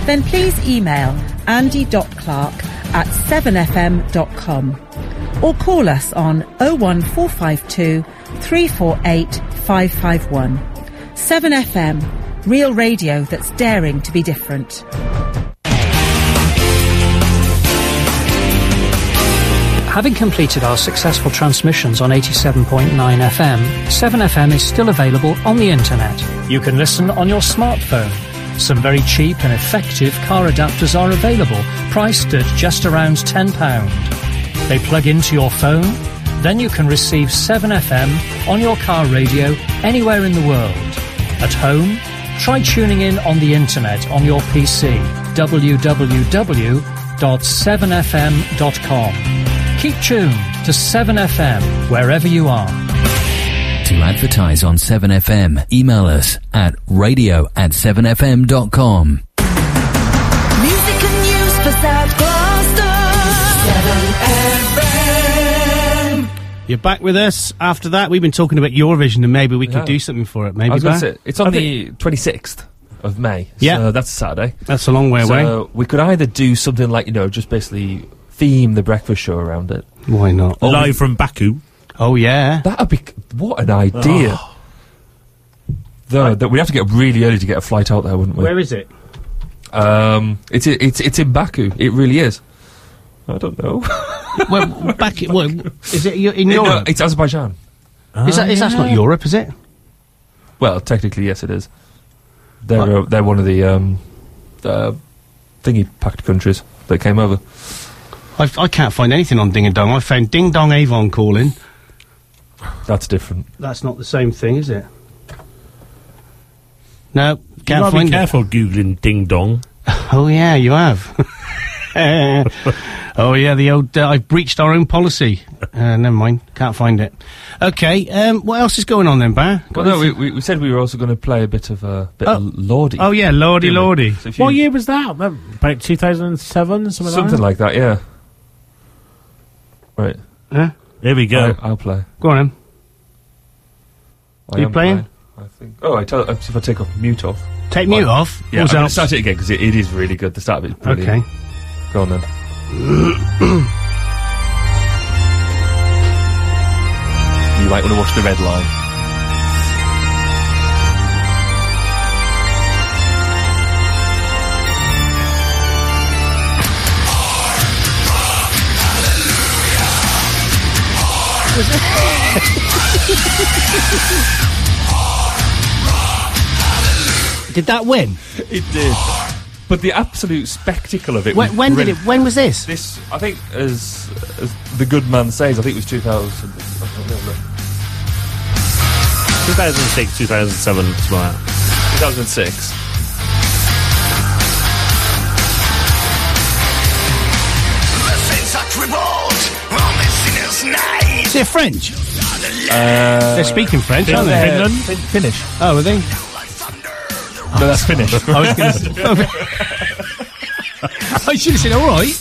then please email andy dot clark at seven f m dot com or call us on oh one four five two, three four eight, five five one. seven F M, real radio that's daring to be different. Having completed our successful transmissions on eighty-seven point nine F M, seven F M is still available on the internet. You can listen on your smartphone. Some very cheap and effective car adapters are available, priced at just around ten pounds. They plug into your phone, then you can receive seven F M on your car radio anywhere in the world. At home, try tuning in on the internet on your P C, w w w dot seven f m dot com. Keep tuned to seven F M, wherever you are. To advertise on seven F M, email us at radio at seven f m dot com. Music and news for South Gloucester. seven F M. You're back with us. After that, we've been talking about Eurovision, and maybe we yeah. could do something for it. Maybe I was gonna say, it's on okay. the twenty-sixth. Of May. Yeah. So that's Saturday. That's a long way so away. So we could either do something like, you know, just basically theme the breakfast show around it. Why not? Or Live we, from Baku. Oh, yeah. That'd be... What an idea. Oh. Though, I, that we'd have to get up really early to get a flight out there, wouldn't we? Where is it? Um, it's it's it's in Baku. It really is. I don't know. Well, Baku... Well, is it in Europe? No, it's Azerbaijan. Oh, is that, is yeah. That's not Europe, is it? Well, technically, yes, it is. They're, uh, they're one of the um, uh, thingy-packed countries that came over. I've, I can't find anything on Ding a Dong. I found Ding Dong Avon calling. That's different. That's not the same thing, is it? No, can't you find be careful it. Googling Ding Dong. Oh yeah, you have. Oh yeah, the old. Uh, I've breached our own policy. Uh, never mind, can't find it. Okay, um, what else is going on then, Bar? Well, no, we, we, we said we were also going to play a bit of a uh, bit oh. of Lordi. Oh yeah, Lordi, Lordi. So what year was that? About two thousand and seven, something. Something like that, like that yeah. Right. Yeah. Here we go. I, I'll play. Go on, then. Are you playing? Playing? I think. Oh, I tell. If I take off mute off. Take well, mute off. Yeah. I'm gonna start it again because it, it is really good. The start of it. Brilliant. Okay. Go on then. You might want to watch the red line. Was it? Did that win? It did. But the absolute spectacle of it. When, was when did it? When was this? This, I think, as, as the good man says, I think it was two thousand. two thousand six, two thousand seven, something like that. two thousand six. They're French. Uh, they're speaking French, aren't they? Finland? Fin Finnish. Oh, are they? No, that's Finnish. I was going to say. I should have said, all right.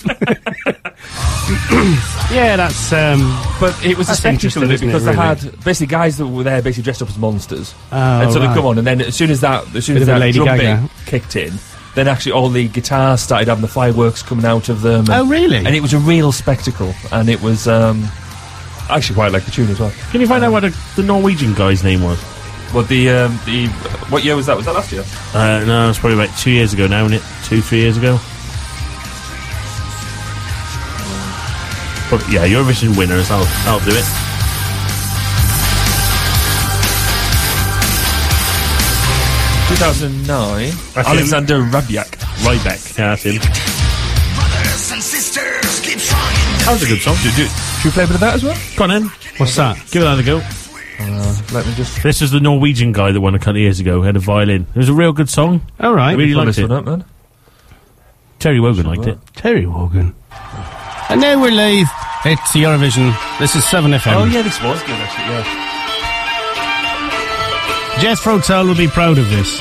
Yeah, that's. Um, but it was a spectacle of it, because it, really? They had basically guys that were there basically dressed up as monsters, oh, and so right. they come on, and then as soon as that, as soon as that Lady drum Gaga. Bit kicked in, then actually all the guitars started having the fireworks coming out of them. And, oh, really? And it was a real spectacle, and it was. Um, I actually quite like the tune as well. Can you find um, out what a, the Norwegian guy's name was? Well, the um, the what year was that? Was that last year? Uh, no, it's probably about two years ago now, isn't it? Two, three years ago. But yeah, Eurovision winners. I'll I'll do it. two thousand nine. That's Alexander Rybak. Rybak. Yeah, that's him. Brothers and sisters, keep trying. That was a good song. Should, do, should we play a bit of that as well? Go on then. What's that? Give it another go. Uh, let me just... This is the Norwegian guy that won a couple of years ago. Had a violin. It was a real good song. All right, I really liked it. Up, man. Terry Wogan liked it. Terry Wogan. And now we're live. It's Eurovision. This is seven F M. Oh yeah, this was good actually. Yeah. Jeff Frotel will be proud of this.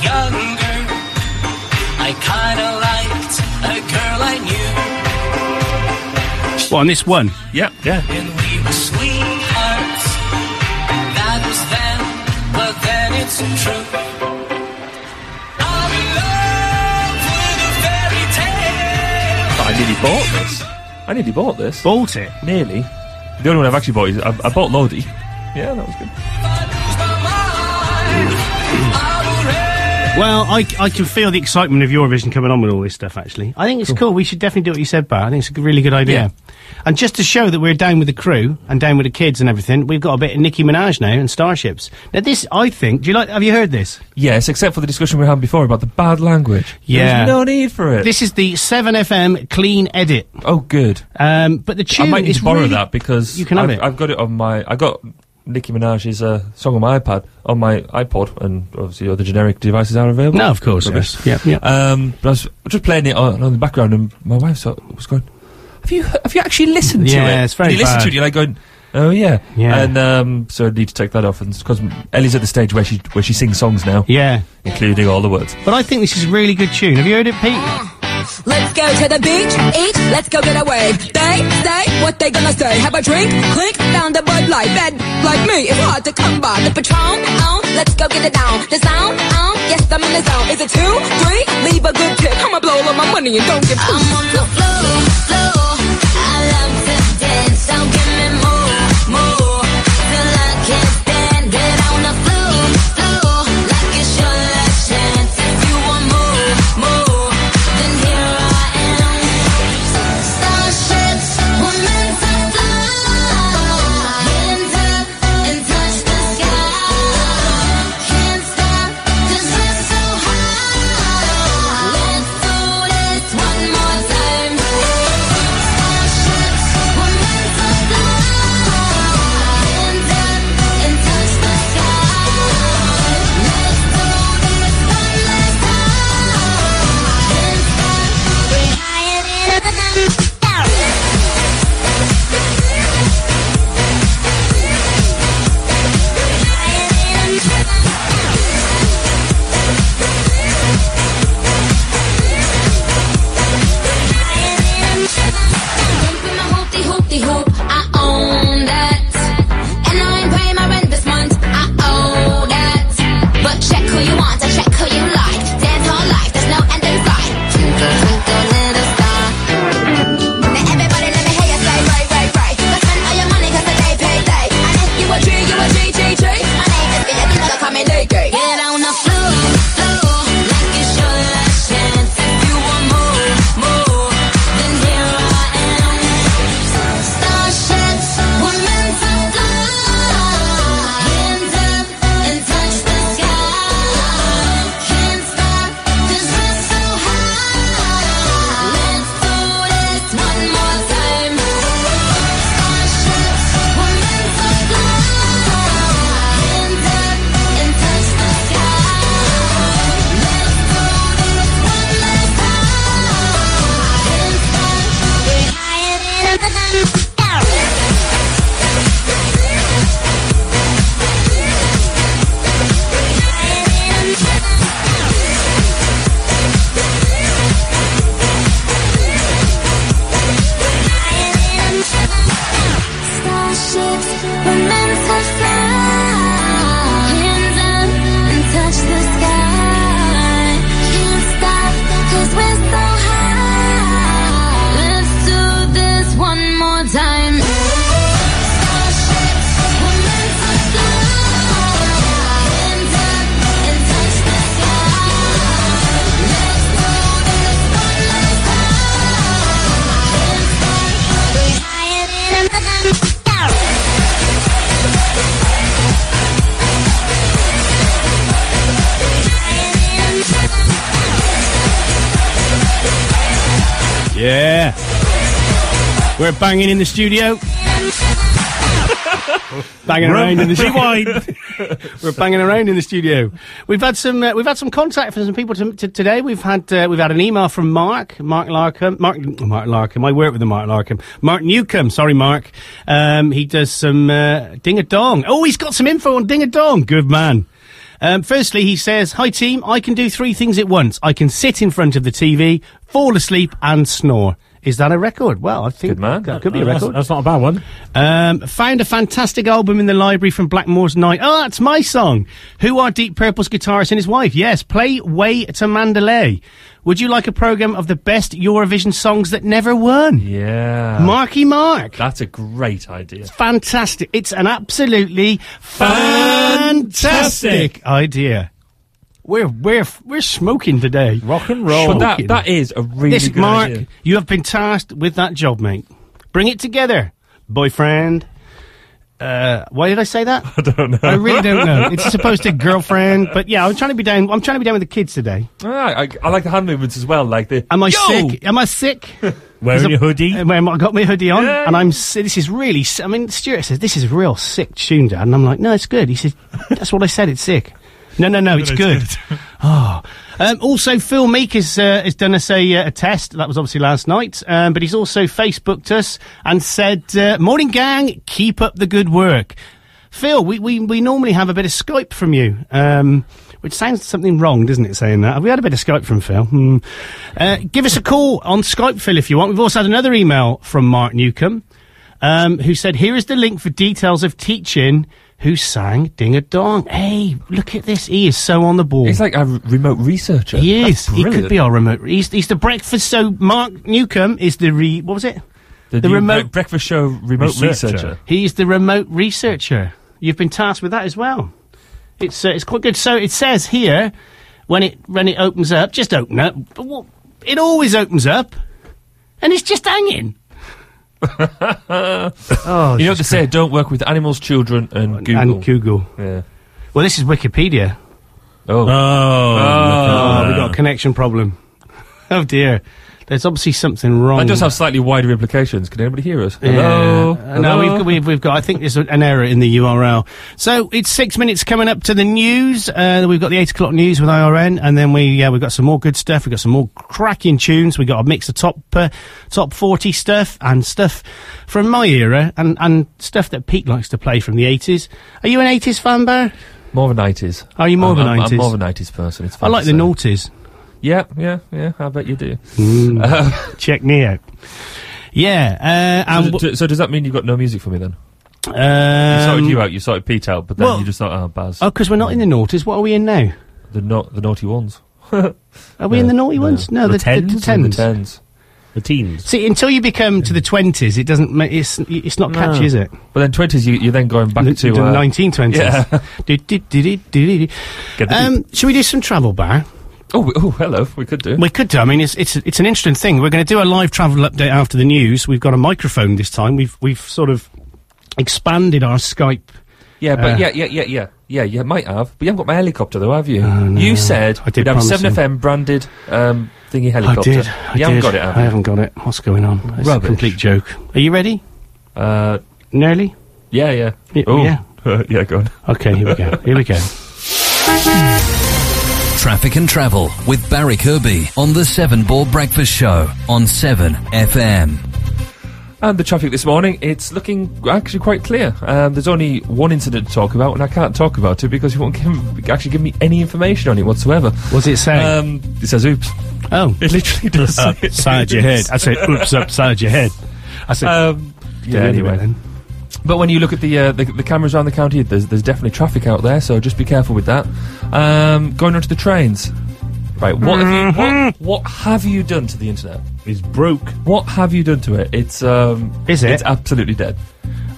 Younger, I kinda liked a girl I knew. Well, on this one? Yeah, yeah. And we were sweethearts. That was then, but then it's true. I'm in love with a fairy tale. I nearly bought this. I nearly bought this. Bought it? Nearly. The only one I've actually bought is I, I bought Lordi. Yeah, that was good. I Well, I, I can feel the excitement of Eurovision coming on with all this stuff, actually. I think it's cool. cool. We should definitely do what you said, Bar. I think it's a really good idea. Yeah. And just to show that we're down with the crew and down with the kids and everything, we've got a bit of Nicki Minaj now and Starships. Now, this, I think... Do you like... Have you heard this? Yes, except for the discussion we had before about the bad language. Yeah. There's no need for it. This is the seven F M clean edit. Oh, good. Um, but the tune is I might need to borrow really, that, because... You can have I've, it. I've got it on my... I got... Nicki Minaj's uh, song on my iPad, on my iPod, and obviously other generic devices are available. No, of course, yes. Yeah, yeah. Um, but I was just playing it on, on the background, and my wife was going, "Have you have you actually listened yeah, to it?" Yeah, it's very bad. You listen to it, you're like going, "Oh yeah, yeah." And um, so I need to take that off, and because Ellie's at the stage where she where she sings songs now, yeah, including all the words. But I think this is a really good tune. Have you heard it, Pete? Let's go to the beach, eat, let's go get a wave. They say what they gonna say. Have a drink, click, found a Bud Light. Bad like me, it's hard to come by. The Patron, oh, let's go get it down. The sound, oh, yes, I'm in the zone. Is it two, three? Leave a good tip. I'ma blow all my money and don't give a... I'm on the floor, floor. I love to dance, so give me more, more. Till I can't stand it on the floor, floor. Like it's your last chance. If you want more, more. Yeah. We're banging in the studio. Banging around in the studio. We're banging around in the studio. We've had some. Uh, we've had some contact from some people to, to, today. We've had. Uh, we've had an email from Mark. Mark Larkham. Mark. Mark Larkham. I work with the Mark Larkham. Mark Newcomb. Sorry, Mark. Um, he does some uh, Ding a Dong. Oh, he's got some info on Ding a Dong. Good man. Um, firstly, he says, "Hi team. I can do three things at once. I can sit in front of the T V, fall asleep, and snore." Is that a record? Well, I think Good man. that could be a record. That's, that's not a bad one. Um, found a fantastic album in the library from Blackmore's Night. Oh, that's my song. Who are Deep Purple's guitarist and his wife? Yes, play Way to Mandalay. Would you like a programme of the best Eurovision songs that never won? Yeah. Marky Mark. That's a great idea. It's fantastic. It's an absolutely fantastic, fantastic idea. We're we're we're smoking today. Rock and roll. But that that is a really this, good Mark, idea. You have been tasked with that job, mate. Bring it together, boyfriend. Uh, why did I say that? I don't know. I really don't know. It's supposed to girlfriend, but yeah, I'm trying to be down. I'm trying to be down with the kids today. All right, I, I like the hand movements as well. Like the. Am I Yo! sick? Am I sick? Wearing your hoodie? I uh, got my hoodie on, yeah. and I'm. This is really. I mean, Stuart says this is a real sick tune, Dad, and I'm like, no, it's good. He says, that's what I said. It's sick. No, no, no, it's good. Oh. Um, also, Phil Meek has, uh, has done us a, uh, a test. That was obviously last night. Um, but he's also Facebooked us and said, uh, morning, gang, keep up the good work. Phil, we, we, we normally have a bit of Skype from you, um, which sounds something wrong, doesn't it, saying that? Have we had a bit of Skype from Phil? Hmm. Uh, give us a call on Skype, Phil, if you want. We've also had another email from Mark Newcomb, um, who said, here is the link for details of Teach In. Who sang Ding a Dong? Hey, look at this. He is so on the ball. He's like a r remote researcher. He is. He could be our remote... He's, he's the breakfast... So, Mark Newcomb is the re... What was it? The, the remote... Breakfast show remote researcher. researcher. He's the remote researcher. You've been tasked with that as well. It's uh, it's quite good. So, it says here, when it when it opens up... Just open up. But what, it always opens up. And it's just hanging. Oh, you know what they say, don't work with animals, children, and Google. And Google. Yeah. Well, this is Wikipedia. Oh. Oh. oh, oh we've got a connection problem. Oh, dear. There's obviously something wrong. That does have slightly wider implications. Can anybody hear us? Hello? Yeah. Hello? No, we've got, we've, we've got... I think there's an error in the U R L. So, it's six minutes coming up to the news. Uh, we've got the eight o'clock news with I R N, and then we, yeah, we've got some more good stuff. We've got some more cracking tunes. We've got a mix of top uh, top forty stuff and stuff from my era, and, and stuff that Pete likes to play from the eighties. Are you an eighties fan, Bear? More of an eighties. Are you more I'm, of an eighties? I'm more of an eighties person. It's I like the noughties. Yeah, yeah, yeah, I bet you do. Mm. Uh, check me out. Yeah. Uh, and so, so does that mean you've got no music for me then? Um, you sorted you out, you sorted Pete out, but then well, you just thought, oh, Baz. Oh, because we're not in the noughties. What are we in now? The, no the naughty ones. Are we no, in the naughty no. ones? No, the, the, tens? the, the tens. The tens. The teens. See, until you become yeah. to the twenties, it doesn't. Make, it's it's not no. catchy, is it? But then twenties, you, you're then going back L to the uh, nineteen twenties. Yeah. do, do, do, do, do, do. Um, should we do some travel, Bar? Oh, oh, hello. We could do. We could do. I mean, it's it's it's an interesting thing. We're going to do a live travel update after the news. We've got a microphone this time. We've we've sort of expanded our Skype. Yeah, but uh, yeah, yeah, yeah, yeah, yeah. You might have, but you haven't got my helicopter though, have you? Oh, no, you said I did. You'd have a seven F M branded um, thingy helicopter. I did. I you did. haven't got it. Have you? I haven't got it. What's going on? It's Rubbish. a complete joke. Are you ready? Uh, nearly. Yeah, yeah. Y oh, yeah. Yeah, go on. Okay, here we go. Here we go. Traffic and Travel with Barry Kirby on the Seven Ball Breakfast Show on seven F M. And the traffic this morning, it's looking actually quite clear. Um, there's only one incident to talk about, and I can't talk about it because you won't give, actually give me any information on it whatsoever. What's it say? Um, it says oops. Oh. It literally does say it. Upside your head. I said oops upside your head. I said... Um, yeah, anyway. Then. But when you look at the, uh, the the cameras around the county, there's there's definitely traffic out there, so just be careful with that. Um, going on to the trains, right? What have you, what, what have you done to the internet? It's broke. What have you done to it? It's um, is it? It's absolutely dead.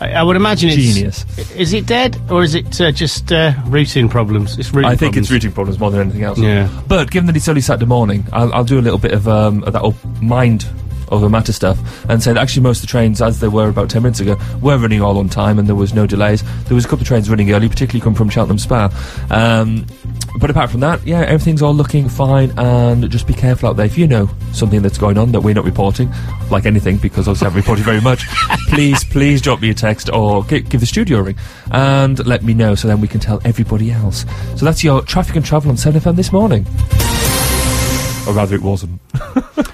I, I would imagine genius. It's genius. Is it dead or is it uh, just uh, routing problems? It's routing. I think problems. it's routing problems more than anything else. Yeah. But given that it's only Saturday morning, I'll, I'll do a little bit of um, that old mind of the matter stuff, and saying that actually most of the trains, as they were about ten minutes ago, were running all on time and there was no delays. There was a couple of trains running early, particularly coming from Cheltenham Spa. Um, but apart from that, yeah, everything's all looking fine, and just be careful out there. If you know something that's going on that we're not reporting, like anything, because obviously I haven't reported very much, please, please drop me a text or g give the studio a ring and let me know, so then we can tell everybody else. So that's your traffic and travel on seven F M this morning. Or rather, it wasn't.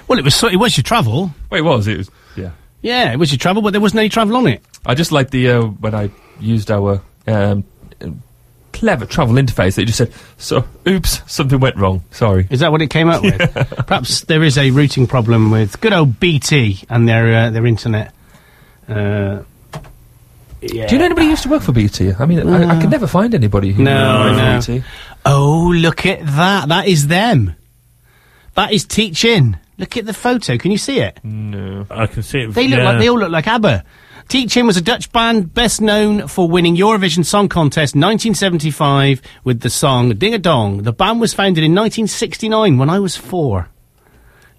Well, it was. So, it was your travel. Well, it was. It was. Yeah. Yeah, it was your travel, but there wasn't any travel on it. I just liked the uh, when I used our um, clever travel interface. It just said, "So, oops, something went wrong. Sorry." Is that what it came up yeah. with? Perhaps there is a routing problem with good old B T and their uh, their internet. Uh, yeah. Do you know anybody who used to work for B T? I mean, no. I, I could never find anybody who no, worked no. for B T. Oh, look at that! That is them. That is Teach In. Look at the photo. Can you see it? No. I can see it. They look yeah. like they all look like ABBA. Teach In was a Dutch band best known for winning Eurovision Song Contest nineteen seventy-five with the song Ding a Dong. The band was founded in nineteen sixty-nine when I was four.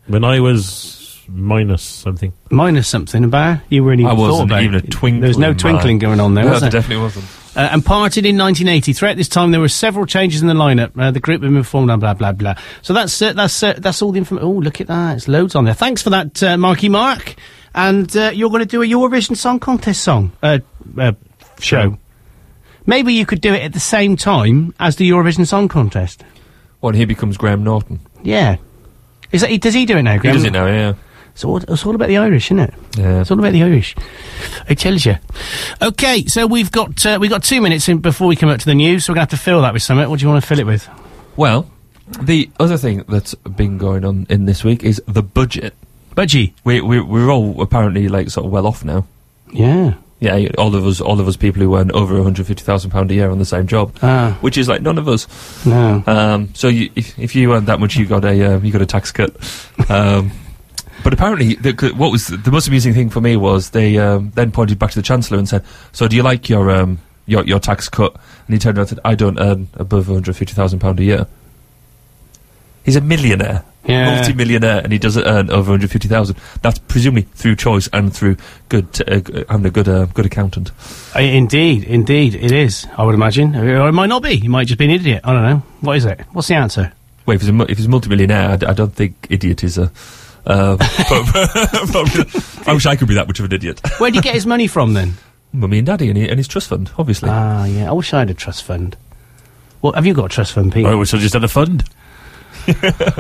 When I was minus something. Minus something, about you weren't even I wasn't thought about even it. a twinkling. There was no twinkling man. going on there, no, was there? Definitely wasn't. Uh, and parted in nineteen eighty. Throughout this time, there were several changes in the lineup. Uh, the group had been formed, blah, blah, blah, blah. So that's uh, that's uh, that's all the information. Oh, look at that. It's loads on there. Thanks for that, uh, Marky Mark. And uh, you're going to do a Eurovision Song Contest song uh, uh, show. Sure. Maybe you could do it at the same time as the Eurovision Song Contest. Well, here becomes Graham Norton. Yeah. Is that, does he do it now, Graham? He does it now, yeah. It's all, it's all about the Irish, isn't it? Yeah. It's all about the Irish. It tells you. Okay, so we've got uh, we've got two minutes in before we come up to the news, so we're going to have to fill that with something. What do you want to fill it with? Well, the other thing that's been going on in this week is the budget. Budgie. We, we, we're all apparently, like, sort of well off now. Yeah. Yeah, all of us, all of us people who earn over one hundred fifty thousand pounds a year on the same job, ah. which is like none of us. No. Um, so you, if, if you earned that much, you got a, uh, you got a tax cut. Um... But apparently, the, what was the most amusing thing for me was they um, then pointed back to the Chancellor and said, "So do you like your um, your, your tax cut?" And he turned around and said, "I don't earn above one hundred fifty thousand pounds a year." He's a millionaire, yeah. multi-millionaire, and he doesn't earn over one hundred fifty thousand pounds. That's presumably through choice and through good uh, having a good uh, good accountant. Uh, indeed, indeed, it is. I would imagine, or it might not be. He might just be an idiot. I don't know. What is it? What's the answer? Well, if he's a, if he's a multi-millionaire, I, I don't think idiot is a. Uh, I wish I could be that much of an idiot. Where did he get his money from then? Mummy and Daddy and, he, and his trust fund, obviously. Ah, yeah. I wish I had a trust fund. Well, have you got a trust fund, Pete? I wish I just had a fund.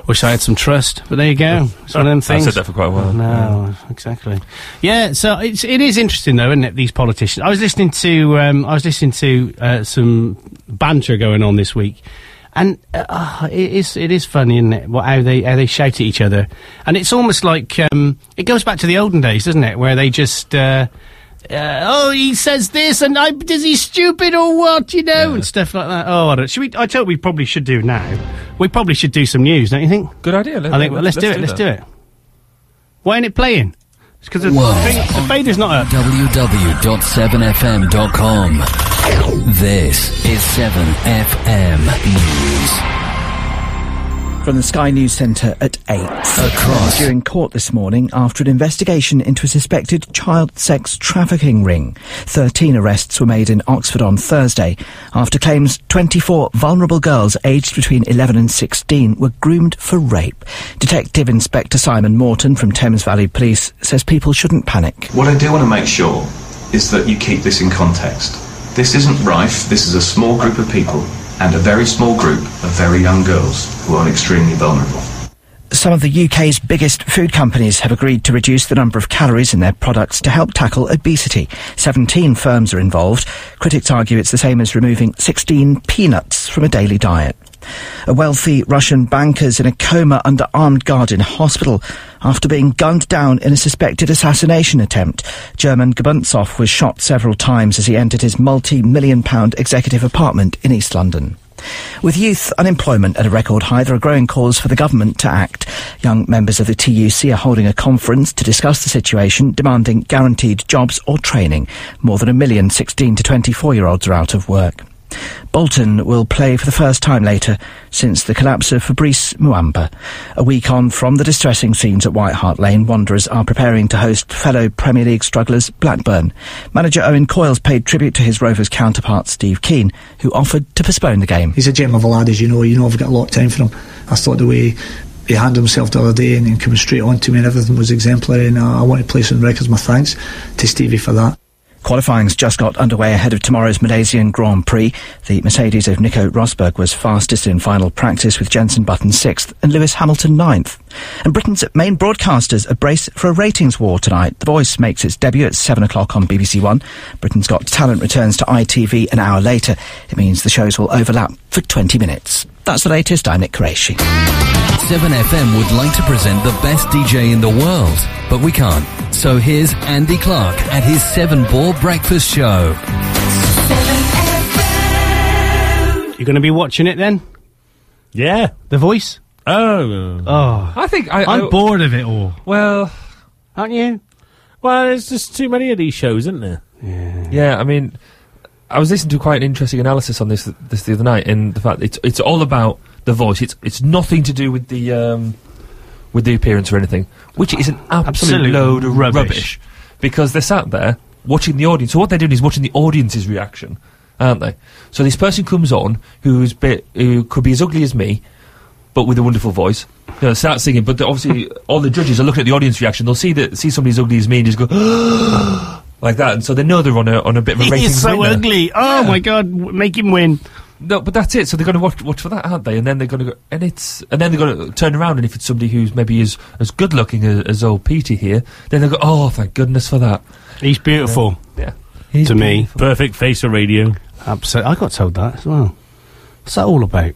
Wish I had some trust, but there you go. It's one of them things. I said that for quite a while. Oh, no, yeah. exactly. Yeah, so it's it is interesting though, isn't it? These politicians. I was listening to um, I was listening to uh, some banter going on this week. And uh, oh, it is it is funny, isn't it? What, how they how they shout at each other, and it's almost like um, it goes back to the olden days, doesn't it? Where they just uh, uh, oh, he says this, and I is he stupid or what? You know, yeah. and stuff like that. Oh, I don't. Should we? I tell you, we probably should do now. We probably should do some news, don't you think? Good idea. Let, I think. Let, well, let's, let's do it. Do let's do it. Why ain't it playing? It's because the, the fader's not up. w w w dot seven f m dot com. This is seven F M News. From the Sky News Centre at eight. Across. During court this morning after an investigation into a suspected child sex trafficking ring. thirteen arrests were made in Oxford on Thursday after claims twenty-four vulnerable girls aged between eleven and sixteen were groomed for rape. Detective Inspector Simon Morton from Thames Valley Police says people shouldn't panic. What I do want to make sure is that you keep this in context. This isn't rife, this is a small group of people, and a very small group of very young girls who are extremely vulnerable. Some of the U K's biggest food companies have agreed to reduce the number of calories in their products to help tackle obesity. seventeen firms are involved. Critics argue it's the same as removing sixteen peanuts from a daily diet. A wealthy Russian banker's in a coma under armed guard in hospital after being gunned down in a suspected assassination attempt. German Gabuntsov was shot several times as he entered his multi-million pound executive apartment in East London. With youth unemployment at a record high, there are growing calls for the government to act. Young members of the T U C are holding a conference to discuss the situation, demanding guaranteed jobs or training. More than a million sixteen to twenty-four-year-olds are out of work. Bolton will play for the first time later since the collapse of Fabrice Muamba. A week on from the distressing scenes at White Hart Lane, Wanderers are preparing to host fellow Premier League strugglers Blackburn. Manager Owen Coyle's paid tribute to his Rovers counterpart Steve Keane, who offered to postpone the game. He's a gem of a lad, as you know. You know I've got a lot of time for him. I thought the way he handled himself the other day and, and coming straight on to me and everything was exemplary, and I, I want to place on record my thanks to Stevie for that. Qualifying's just got underway ahead of tomorrow's Mocedasian Grand Prix. The Mercedes of Nico Rosberg was fastest in final practice, with Jenson Button sixth and Lewis Hamilton ninth. And Britain's main broadcasters are braced for a ratings war tonight. The Voice makes its debut at seven o'clock on B B C One. Britain's Got Talent returns to I T V an hour later. It means the shows will overlap for twenty minutes. That's the latest. I'm Nick Qureshi. seven F M would like to present the best D J in the world, but we can't. So here's Andy Clark at his seven ball breakfast show. seven F M. You're going to be watching it then? Yeah. The Voice? Oh. Oh. I think I... I'm I, bored of it all. Well, aren't you? Well, there's just too many of these shows, isn't there? Yeah. Yeah, I mean, I was listening to quite an interesting analysis on this this the other night, and the fact it's it's all about the Voice. It's it's nothing to do with the um with the appearance or anything, which is an absolute, absolute load of rubbish. rubbish because they're sat there watching the audience. So what they're doing is watching the audience's reaction, aren't they? So this person comes on who's bit who could be as ugly as me, but with a wonderful voice. You know, start singing, but obviously all the judges are looking at the audience reaction. They'll see that see somebody as ugly as me and just go. Like that, and so they know they're on a on a bit of a ratings. He's so winner. ugly. Oh yeah. My God! Make him win. No, but that's it. So they're going to watch watch for that, aren't they? And then they're going to go, and it's, and then they're going to turn around, and if it's somebody who's maybe as as good looking as, as old Petey here, then they go, oh, thank goodness for that. He's beautiful. Yeah, yeah. He's to beautiful. me, perfect face for radio. Absolutely, I got told that as well. What's that all about?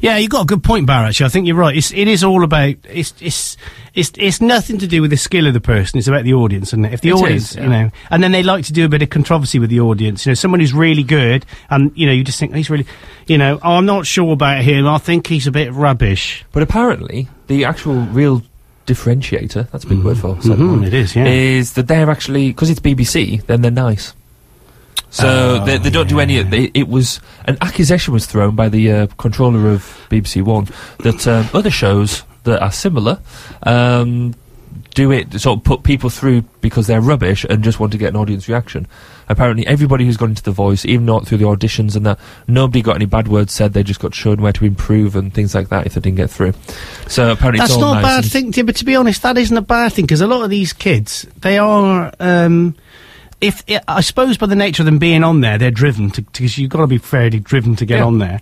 Yeah, you got a good point, Barrett. Actually, I think you're right. It's, it is all about it's it's it's it's nothing to do with the skill of the person. It's about the audience, isn't it? If the it audience, is, yeah. you know, and then they like to do a bit of controversy with the audience. You know, someone who's really good, and you know, you just think oh, he's really, you know, oh, I'm not sure about him. I think he's a bit rubbish. But apparently, the actual real differentiator—that's a big mm. word for mm-hmm, it is. Yeah, is that they're actually, because it's B B C, then they're nice. So oh, they, they don't yeah. do any of it. It was an accusation was thrown by the uh, controller of B B C One that um, other shows that are similar um, do it, sort of put people through because they're rubbish and just want to get an audience reaction. Apparently everybody who's gone into The Voice, even not through the auditions and that, nobody got any bad words said. They just got shown where to improve and things like that if they didn't get through. So apparently that's it's all not nice a bad thing, to, but to be honest, that isn't a bad thing because a lot of these kids, they are. Um, If it, I suppose by the nature of them being on there, they're driven to, because you've got to be fairly driven to get yeah. on there.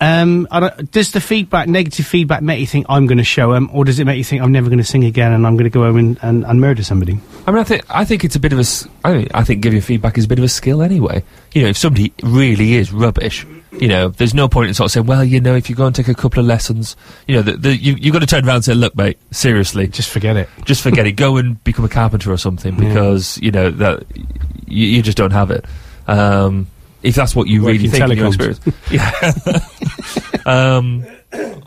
Um, I don't, does the feedback, negative feedback, make you think I'm going to show them, or does it make you think I'm never going to sing again and I'm going to go home and, and, and murder somebody? I mean, I think I think it's a bit of a. I, mean, I think giving feedback is a bit of a skill anyway. You know, if somebody really is rubbish, you know, there's no point in sort of saying, well, you know, if you go and take a couple of lessons, you know, the, the, you, you've got to turn around and say, look, mate, seriously. Just forget it. Just forget it. Go and become a carpenter or something yeah. because, you know, that you, you just don't have it. Um, if that's what you Working really think in your experience. yeah. um,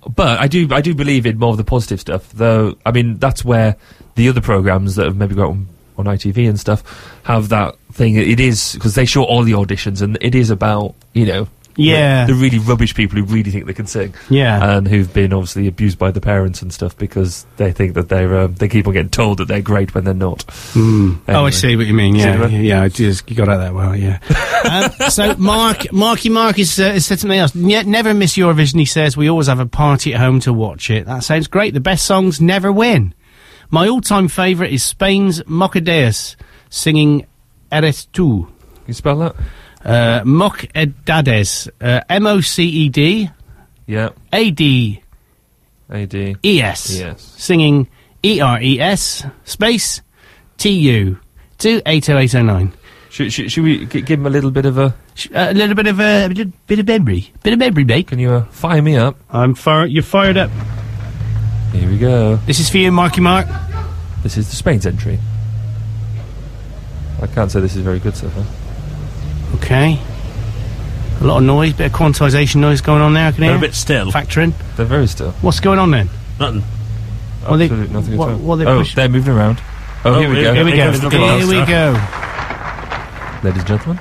but I do, I do believe in more of the positive stuff, though. I mean, that's where the other programmes that have maybe got on, on I T V and stuff have that thing. It is, because they show all the auditions, and it is about, you know, yeah, the, the really rubbish people who really think they can sing. Yeah, and who've been obviously abused by the parents and stuff because they think that they're um, they keep on getting told that they're great when they're not. Mm. Anyway. Oh, I see what you mean. Yeah, yeah, yeah, I just you got out that well. Yeah. um, so Mark, Marky Mark is, uh, is said something else. Never miss Eurovision. He says we always have a party at home to watch it. That sounds great. The best songs never win. My all-time favourite is Spain's Mocedades singing "Eres tú." You spell that? Uh, Mocedades, uh, M O C E D, yeah, A D, A D, E S, E S, singing E R E S, space, T U, two eight oh eight oh nine. Should, should, should we g give him a little bit of a... Sh uh, a little bit of a, a little bit of memory, bit of memory, mate. Can you uh, fire me up? I'm fire, you're fired up. Here we go. This is for you, Marky Mark. This is the Spain's entry. I can't say this is very good so far. Okay. A lot of noise, bit of quantisation noise going on there, I can hear. They're a bit still. Factoring. They're very still. What's going on then? Nothing. They, nothing what, at all. What they oh, push? They're moving around. Oh, oh here, here we go. Here we go. Here we go. Ladies and gentlemen.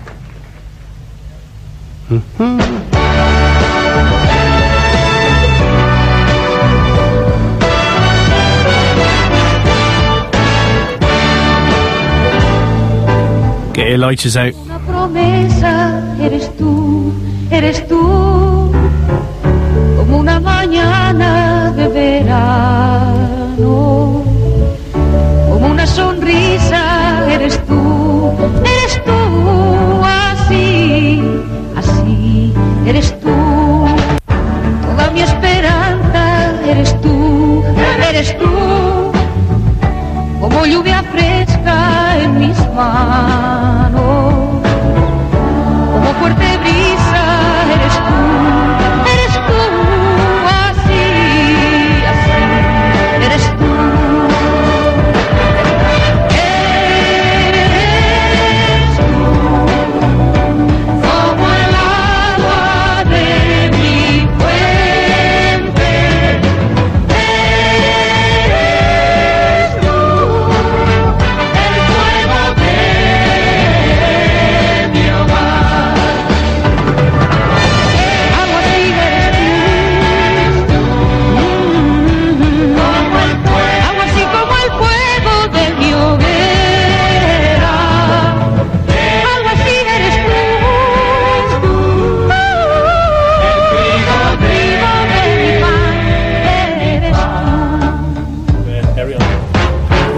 Mm-hmm. Get your lighters out. Una promesa eres tú, eres tú, como una mañana de verano, como una sonrisa eres tú, eres tú. Eres tú, toda mi esperanza, eres tú, eres tú, como lluvia fresca en mis manos, como fuerte brisa, eres tú, eres tú, así, así, eres tú.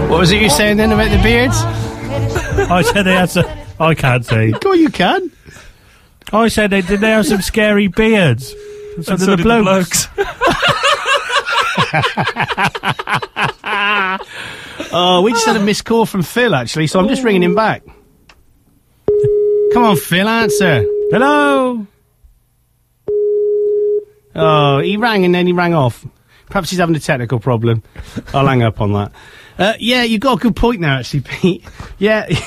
What was it you saying then about the beards? I said they had some... I can't say. Oh, you can. I said they did. They have some scary beards. And so did the blokes. The blokes. Oh, we just had a missed call from Phil, actually, so I'm just ringing him back. Come on, Phil, answer. Hello? Oh, he rang and then he rang off. Perhaps he's having a technical problem. I'll hang up on that. Uh, yeah, you got a good point now, actually, Pete. Yeah. Didn't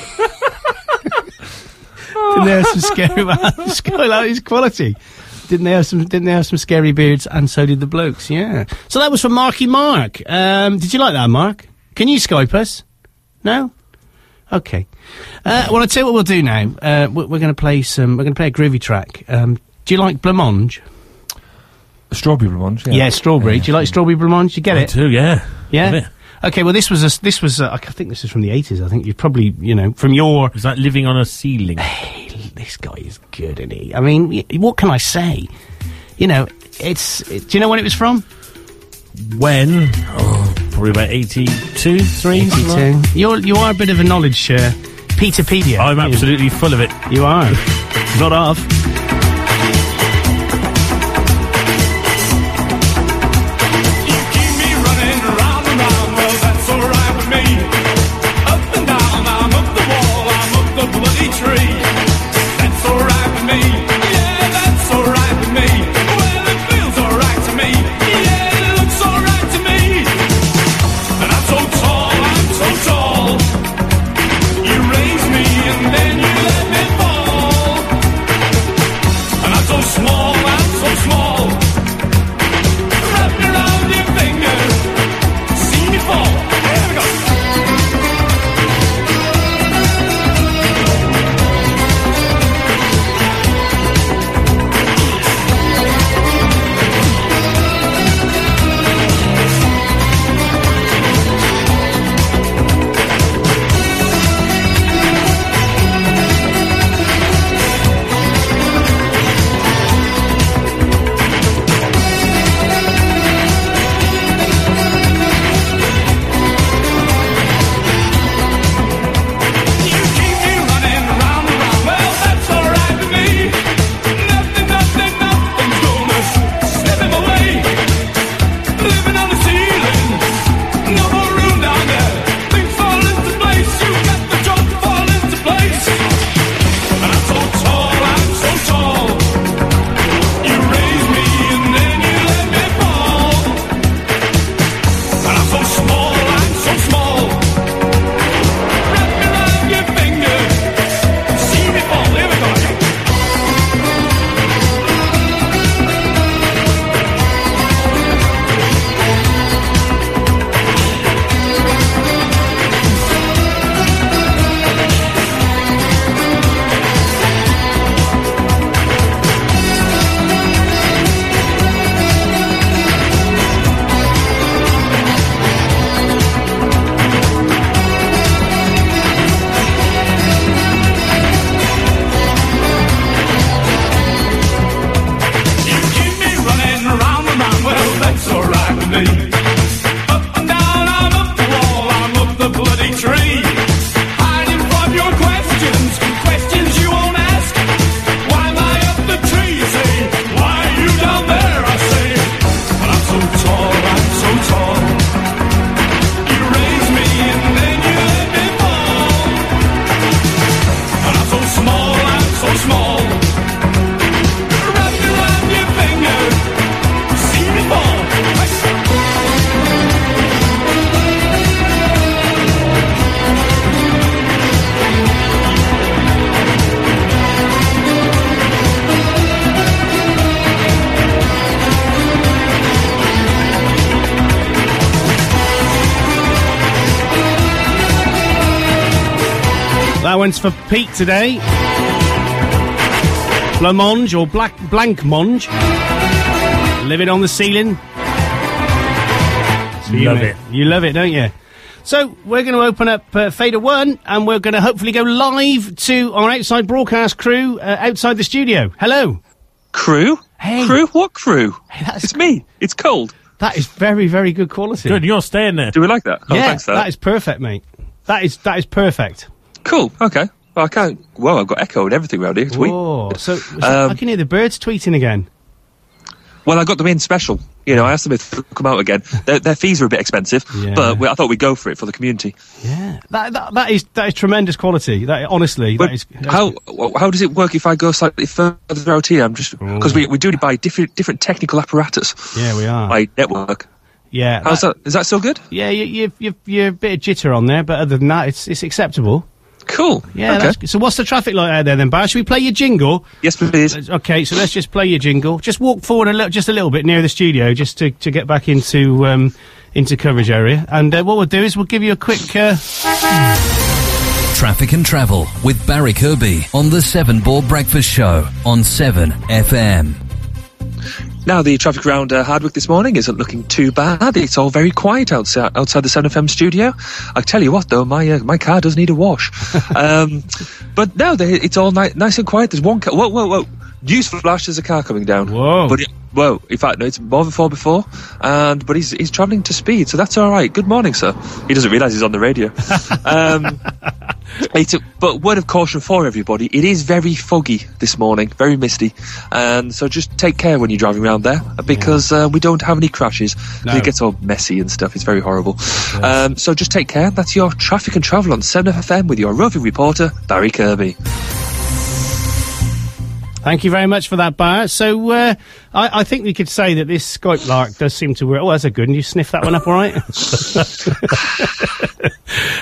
they have some scary... Skylight is quality. Didn't they have some Didn't they have some scary beards, and so did the blokes, yeah. So that was from Marky Mark. Um, did you like that, Mark? Can you Skype us? No? Okay. Uh, well, I'll tell you what we'll do now. Uh, we're we're going to play some... We're going to play a groovy track. Um, do you like Blancmange? Strawberry Blancmange, yeah. Yeah, strawberry. Yeah, do you like strawberry Blancmange? You get I it? I do, yeah. Yeah? Okay, well, this was a, this was a, I think this is from the eighties. I think you probably, you know, from your. Is that Living on a Ceiling? Hey, this guy is good, isn't he? I mean, what can I say? You know, it's. It, do you know when it was from? When? Oh, probably about eighty-two, three. eighty-two. Right? You're you are a bit of a knowledge share, Peterpedia. I'm absolutely you. Full of it. You are. Not half. That one's for Pete today. Blancmange or Black Blancmange. Living on the ceiling. So you love it. You love it, don't you? So we're going to open up uh, Fader One, and we're going to hopefully go live to our outside broadcast crew uh, outside the studio. Hello, crew. Hey, crew. What crew? Hey, that's it's me. It's cold. That is very, very good quality. Good, you're staying there. Do we like that? Oh, yeah, thanks, that. that is perfect, mate. That is that is perfect. Cool. Okay. Well, I can't. Well, I've got echo and everything around here. Tweet. Whoa. So, so um, I can hear the birds tweeting again. Well, I got them in special. You know, I asked them if they'd come out again. Their, their fees were a bit expensive, yeah. but we, I thought we'd go for it for the community. Yeah, that that, that is that is tremendous quality. That honestly, but that is. That how is... how does it work if I go slightly further out here? I'm just because we we do it by different different technical apparatus. Yeah, we are by network. Yeah, how's that, that? Is that still good? Yeah, you you you you're a bit of jitter on there, but other than that, it's it's acceptable. Cool. Yeah. Okay. That's, so what's the traffic like out there then, Bar? Should we play your jingle? Yes, please. Okay, so let's just play your jingle. Just walk forward a little, just a little bit near the studio, just to, to get back into um, into coverage area. And uh, what we'll do is we'll give you a quick uh... traffic and travel with Barry Kirby on the Seven Ball Breakfast Show on seven F M. Now, the traffic around uh, Hardwick this morning isn't looking too bad. It's all very quiet outside outside the seven F M studio. I tell you what, though, my uh, my car does need a wash. um, but no, they, it's all ni nice and quiet. There's one car... Whoa, whoa, whoa. Newsflash, there's a car coming down. Whoa. But it, whoa. In fact, no, it's more than four before. And, but he's he's travelling to speed, so that's all right. Good morning, sir. He doesn't realise he's on the radio. um, it's a, but word of caution for everybody, it is very foggy this morning, very misty. And so just take care when you're driving around there, because yeah. uh, we don't have any crashes. No. It gets all messy and stuff. It's very horrible. Yes. Um, so just take care. That's your traffic and travel on seven F M with your roving reporter, Barry Kirby. Thank you very much for that, Bar. So, uh, I, I think we could say that this Skype lark does seem to work. Oh, that's a good one. You sniffed that one up all right?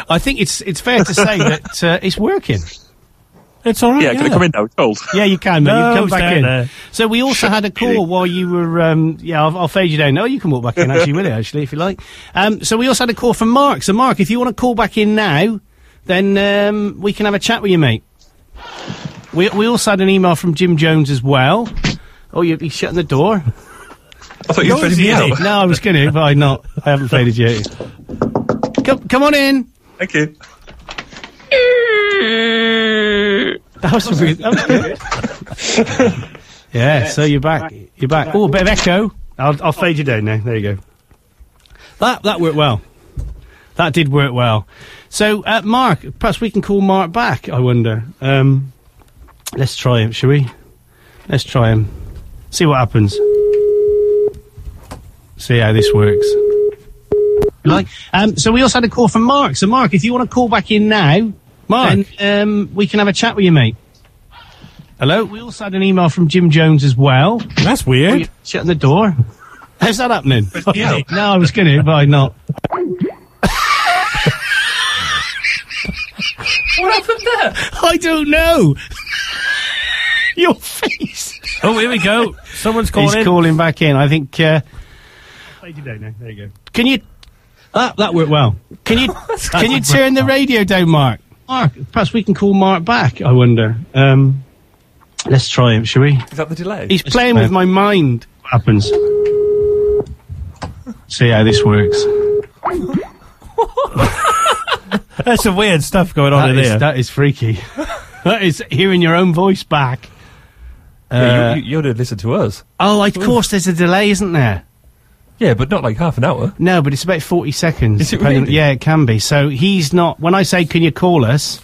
I think it's it's fair to say that uh, it's working. It's all right, yeah. yeah. Can I come in now? It's cold. Yeah, you can, man. No, you can come back in. There. So we also had a call while you were... Um, yeah, I'll, I'll fade you down. No, you can walk back in, actually, with it, actually, if you like. Um, so we also had a call from Mark. So, Mark, if you want to call back in now, then um, we can have a chat with you, mate. We we also had an email from Jim Jones as well. Oh, you, he's shutting the door. I thought you were fading me out. No, I was kidding, but I'm not. I haven't faded you. Come, come on in. Thank you. That was good. That was good. Yeah, so you're back. You're back. Oh, a bit of echo. I'll, I'll fade you down now. There you go. That, that worked well. That did work well. So, uh, Mark, perhaps we can call Mark back, I wonder. Um... Let's try him, shall we? Let's try him. See what happens. See how this works. Like, um, so we also had a call from Mark. So, Mark, if you want to call back in now, Mark, then, um, we can have a chat with you, mate. Hello? We also had an email from Jim Jones as well. That's weird. Oh, you're shutting the door. How's that happening? Okay. No, I was kidding, but I'm not. What happened there? I don't know. Your face. Oh, here we go. Someone's calling. He's calling back in. I think. Uh, I don't know. There you go. Can you? That that worked well. Can you? Can you turn the radio down, Mark? Mark, perhaps we can call Mark back. I wonder. Um, let's try him, shall we? Is that the delay? He's let's playing play. with my mind. What happens? See how this works. That's some weird stuff going on that in is, here. That is freaky. That is hearing your own voice back. Yeah, uh, you, you, you ought to listen to us. Oh, of course, there's a delay, isn't there? Yeah, but not like half an hour. No, but it's about forty seconds. Is it really? Yeah, it can be. So he's not. When I say, "Can you call us?"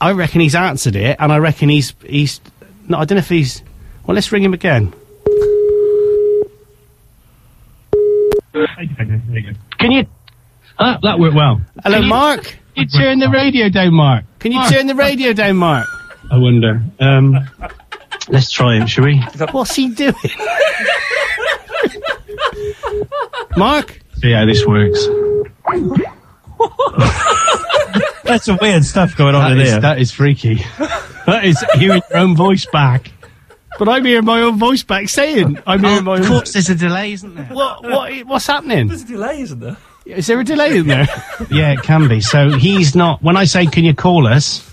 I reckon he's answered it, and I reckon he's he's. No, I don't know if he's. Well, let's ring him again. Can you? Ah, that worked well. Hello, can you, Mark. Can you turn the radio down, Mark? Can you Mark. turn the radio down, Mark? I wonder. Um, let's try him, shall we? What's he doing? Mark? See how this works. That's some weird stuff going on that in is, there. That is freaky. That is hearing your own voice back. But I'm hearing my own voice back saying, I'm hearing oh, my own. Of course, there's a delay, isn't there? What, what, what's happening? There's a delay, isn't there? Is there a delay in there? Yeah, it can be. So he's not... When I say, can you call us,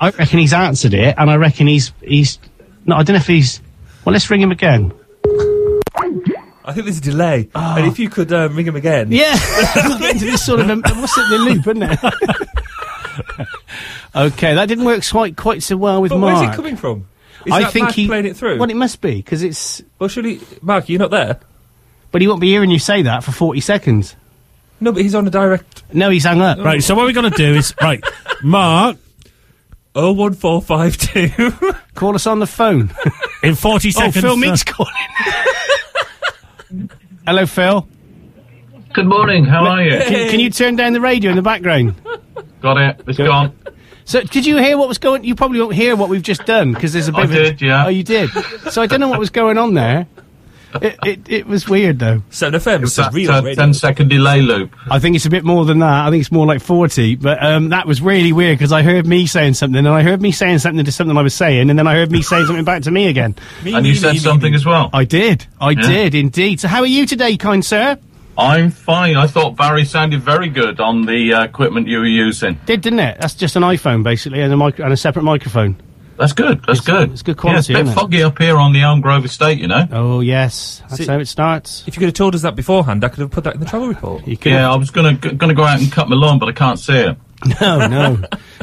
I reckon he's answered it, and I reckon he's he's. No, I don't know if he's. Well, let's ring him again. I think there's a delay. Oh. And if you could um, ring him again. Yeah. It's sort of a, what's it, the loop, isn't it? Okay, that didn't work quite quite so well with but Mark. Where's it coming from? Is I that think Mark he playing it through? Well, it must be because it's. Well, surely, Mark, you're not there. But he won't be hearing you say that for forty seconds. No, but he's on a direct. No, he's hung up. Right. So what we're gonna do is right, Mark. Oh one four five two. Call us on the phone in forty seconds. Oh, Phil Meek's calling. Hello, Phil. Good morning. How are you? Hey. Can, can you turn down the radio in the background? Got it. It's gone. So, did you hear what was going? You probably won't hear what we've just done because there's a bit. I of did, yeah. Oh, you did. So I don't know what was going on there. It it, it was weird though. seven F M. It's a real ten second delay loop. I think it's a bit more than that. I think it's more like forty. But um, that was really weird because I heard me saying something, and I heard me saying something to something I was saying, and then I heard me saying something back to me again. Me, and you me, said me, something me. as well. I did. I yeah. did indeed. So how are you today, kind sir? I'm fine. I thought Barry sounded very good on the uh, equipment you were using. Did, didn't it? That's just an iPhone, basically, and a, mic and a separate microphone. That's good. That's it's, good. It's good quality, yeah, it's a bit isn't foggy it? Up here on the Elm Grove estate, you know. Oh, yes. That's See, how it starts. If you could have told us that beforehand, I could have put that in the travel report. You could. Yeah, I was going to gonna go out and cut my lawn, but I can't see it. No, no.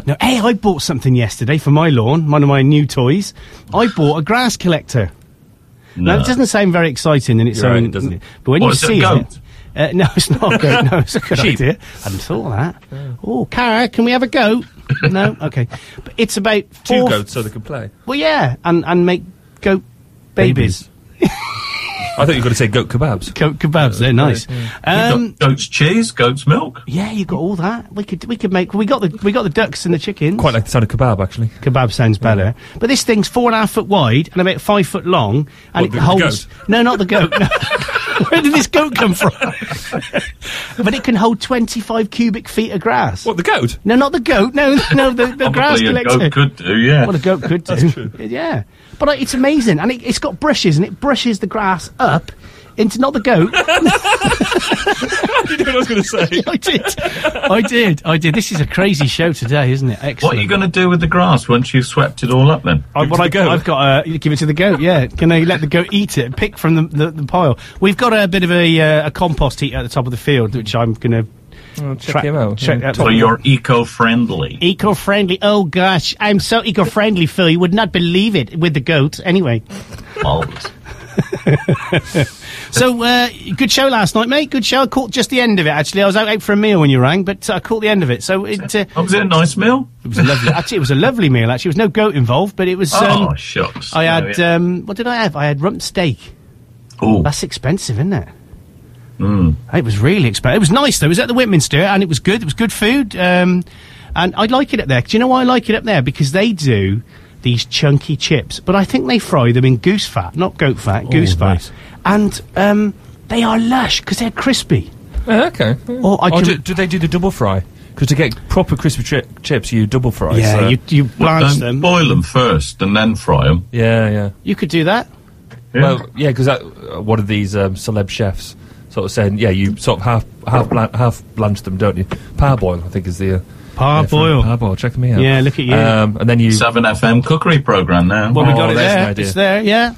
no. Hey, I bought something yesterday for my lawn, one of my new toys. I bought a grass collector. No. Now, it doesn't sound very exciting in its You're own... Right, it doesn't. But when what, you see it... Uh, no, it's not a goat. No, it's a good Sheep. idea. I hadn't thought of that. Yeah. Oh, Cara, can we have a goat? No? Okay. But it's about four... Two goats so they can play. Well, yeah, and, and make goat babies. babies. I thought you were going to say goat kebabs. Goat kebabs, they're nice. Yeah. Um, you've got goat's cheese, goat's milk. Yeah, you've got all that. We could we could make... We got the we got the ducks and the chickens. Quite like the sound of kebab, actually. Kebab sounds better. Yeah. But this thing's four and a half foot wide and about five foot long. And what, it holds... Goat? No, not the goat. No. Where did this goat come from? But it can hold twenty-five cubic feet of grass. What, the goat? No, not the goat. No, no, the, the grass collector. Probably a goat could do, yeah. Well, a goat could do. That's true. Yeah. But uh, it's amazing. And it, it's got brushes, and it brushes the grass up into, not the goat. You know what I was going to say. I did. I did. I did. This is a crazy show today, isn't it? Excellent. What are you going to do with the grass once you've swept it all up, then? I, well, I, the I've got to uh, give it to the goat, yeah. Can I let the goat eat it, pick from the, the, the pile? We've got a bit of a, uh, a compost heap at the top of the field, which I'm going to... Well, check him out. Check yeah. out. So you're eco-friendly. Eco-friendly. Oh, gosh. I'm so eco-friendly, Phil. You would not believe it with the goat. Anyway. Always. So, uh, good show last night, mate. Good show. I caught just the end of it, actually. I was out, out for a meal when you rang, but uh, I caught the end of it. So it... Uh, oh, was it a nice meal? It was a lovely... Actually, it was a lovely meal, actually. There was no goat involved, but it was... Um, oh, shucks. I had... Um, what did I have? I had rump steak. Oh. That's expensive, isn't it? Mm. It was really expensive. It was nice, though. It was at the Whitminster, and it was good. It was good food. Um, and I like it up there. Do you know why I like it up there? Because they do these chunky chips. But I think they fry them in goose fat. Not goat fat, oh, goose fat. Nice. And um, they are lush, because they're crispy. Uh, okay. Yeah. Or, I or do, do they do the double fry? Because to get proper crispy chi chips, you double fry. Yeah, so. you, you blanch well, them. Boil them first, and then fry them. Yeah, yeah. You could do that. Yeah. Well, yeah, because uh, one of these um, celeb chefs... Sort of saying, yeah, you sort of half half blan half blanch them, don't you? Parboil, I think, is the uh, parboil. Yeah, parboil, check me out. Yeah, look at you. Um, and then you seven F M cookery program now. Well, oh, we got it there. It's there, yeah.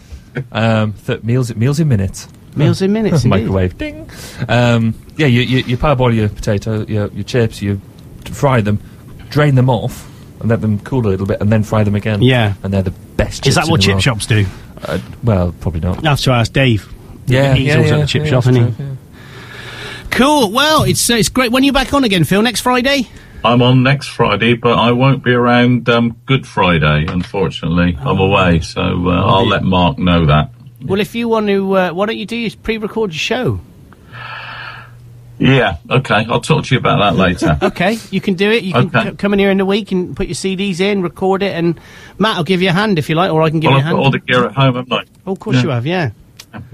Um, th meals meals in minutes. Meals in minutes. Microwave, ding. Um, yeah, you, you you parboil your potato, your your chips, you fry them, drain them off, and let them cool a little bit, and then fry them again. Yeah, and they're the best. Is chips that what in the chip world. shops do? Uh, well, probably not. That's to ask Dave. Yeah, he's yeah, also at yeah, the chip yeah, shop, isn't he? Yeah. Cool. Well, it's uh, it's great. When are you back on again, Phil? Next Friday? I'm on next Friday, but I won't be around um, Good Friday, unfortunately. Oh. I'm away, so uh, I'll let Mark know that. Well, if you want to, uh, why don't you do your pre-record your show? Yeah, okay. I'll talk to you about that later. Okay, you can do it. You can okay. come in here in the week and put your C Ds in, record it, and Matt will give you a hand if you like, or I can give well, you I've a hand. I've got all the gear at home, haven't I? Oh, of course yeah. you have, yeah.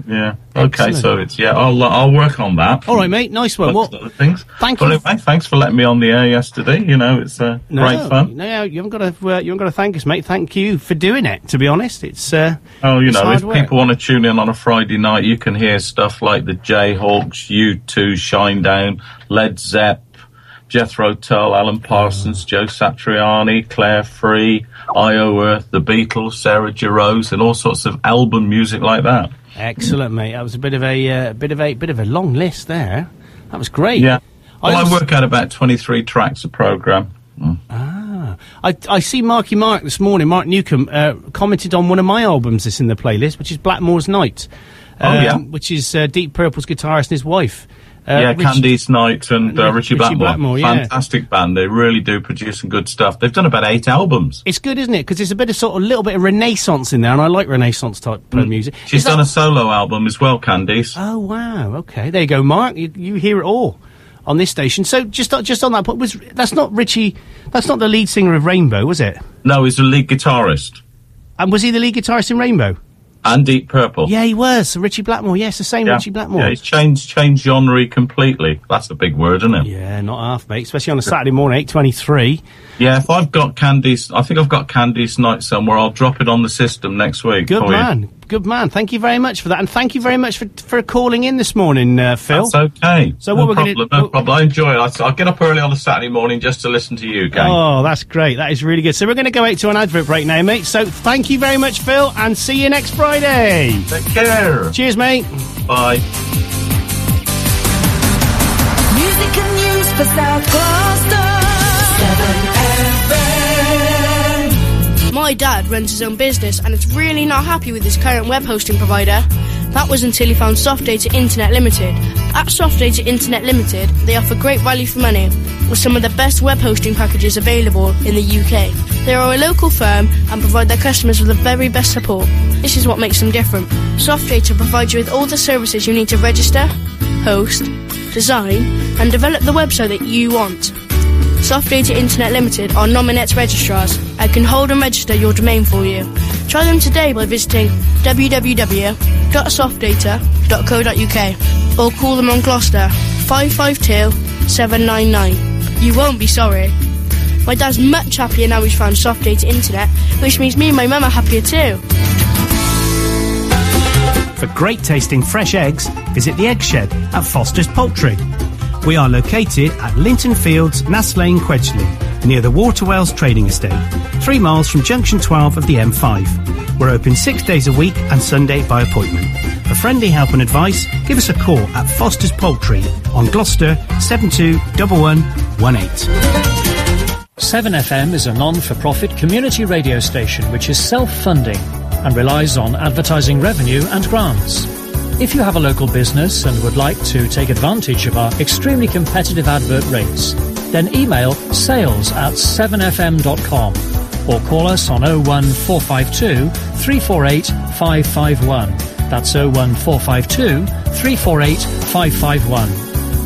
Yeah. Excellent. Okay. So it's yeah. I'll uh, I'll work on that. All right, mate. Nice one. Well, things. Thank you. Well, anyway, thanks for letting me on the air yesterday. You know, it's uh, no, great fun. No, you haven't got to. Uh, you haven't got to thank us, mate. Thank you for doing it. To be honest, it's. Uh, oh, you it's know, hard if work. people want to tune in on a Friday night, you can hear stuff like the Jayhawks, U two, Shinedown, Led Zepp, Jethro Tull, Alan Parsons, Joe Satriani, Claire Free, Io Earth, The Beatles, Sarah Jarose, and all sorts of album music like that. Excellent, mate. That was a bit of a uh, bit of a bit of a long list there. That was great. Yeah. Well, I, was... I work out about twenty-three tracks a programme. Mm. Ah, I I see Marky Mark this morning. Mark Newcombe uh, commented on one of my albums that's in the playlist, which is Blackmore's Night. Oh um, yeah, which is uh, Deep Purple's guitarist and his wife. Uh, yeah, Rich- Candice Knight and uh, Richie, Richie Blackmore. Blackmore yeah. Fantastic band. They really do produce some good stuff. They've done about eight albums. It's good, isn't it? Because there's a bit of sort of little bit of Renaissance in there, and I like Renaissance type mm. music. She's is done that- a solo album as well, Candice. Oh wow, okay, there you go, Mark. You, you hear it all on this station. So just just on that point, was that's not Richie? That's not the lead singer of Rainbow, was it? No, he's the lead guitarist. And was he the lead guitarist in Rainbow? And Deep Purple. Yeah, he was. Richie Blackmore. Yes, yeah, the same yeah. Richie Blackmore. Yeah, he's changed, changed genre completely. That's a big word, isn't it? Yeah, not half, mate. Especially on a Saturday morning, eight twenty-three. Yeah, if I've got Candice... I think I've got Candice Night somewhere. I'll drop it on the system next week. Good man. You. Good man. Thank you very much for that. And thank you very much for for calling in this morning, uh, Phil. That's okay. So no what problem, we're gonna, no problem. I enjoy it. I, I'll get up early on a Saturday morning just to listen to you, gang. Oh, that's great. That is really good. So we're going to go out to an advert break now, mate. So thank you very much, Phil, and see you next Friday. Friday. Take care. Cheers, mate. Bye. Music and news for South Gloucester. seven F M. My dad runs his own business and is really not happy with his current web hosting provider. That was until he found Softdata Internet Limited. At Softdata Internet Limited, they offer great value for money, with some of the best web hosting packages available in the U K. They are a local firm and provide their customers with the very best support. This is what makes them different. Softdata provides you with all the services you need to register, host, design, and develop the website that you want. Softdata Internet Limited are Nominet's registrars and can hold and register your domain for you. Try them today by visiting w w w dot softdata dot co dot u k or call them on Gloucester five five two, seven nine nine. You won't be sorry. My dad's much happier now he's found Softdata Internet, which means me and my mum are happier too. For great tasting fresh eggs, visit the Egg Shed at Foster's Poultry. We are located at Linton Fields, Nass Lane, Quedgeley, near the Waterwells Trading Estate, three miles from Junction twelve of the M five. We're open six days a week and Sunday by appointment. For friendly help and advice, give us a call at Foster's Poultry on Gloucester seven two one one one eight. seven F M is a non-for-profit community radio station which is self-funding and relies on advertising revenue and grants. If you have a local business and would like to take advantage of our extremely competitive advert rates, then email sales at seven f m dot com or call us on oh one four five two, three four eight, five five one. That's oh one four five two, three four eight, five five one.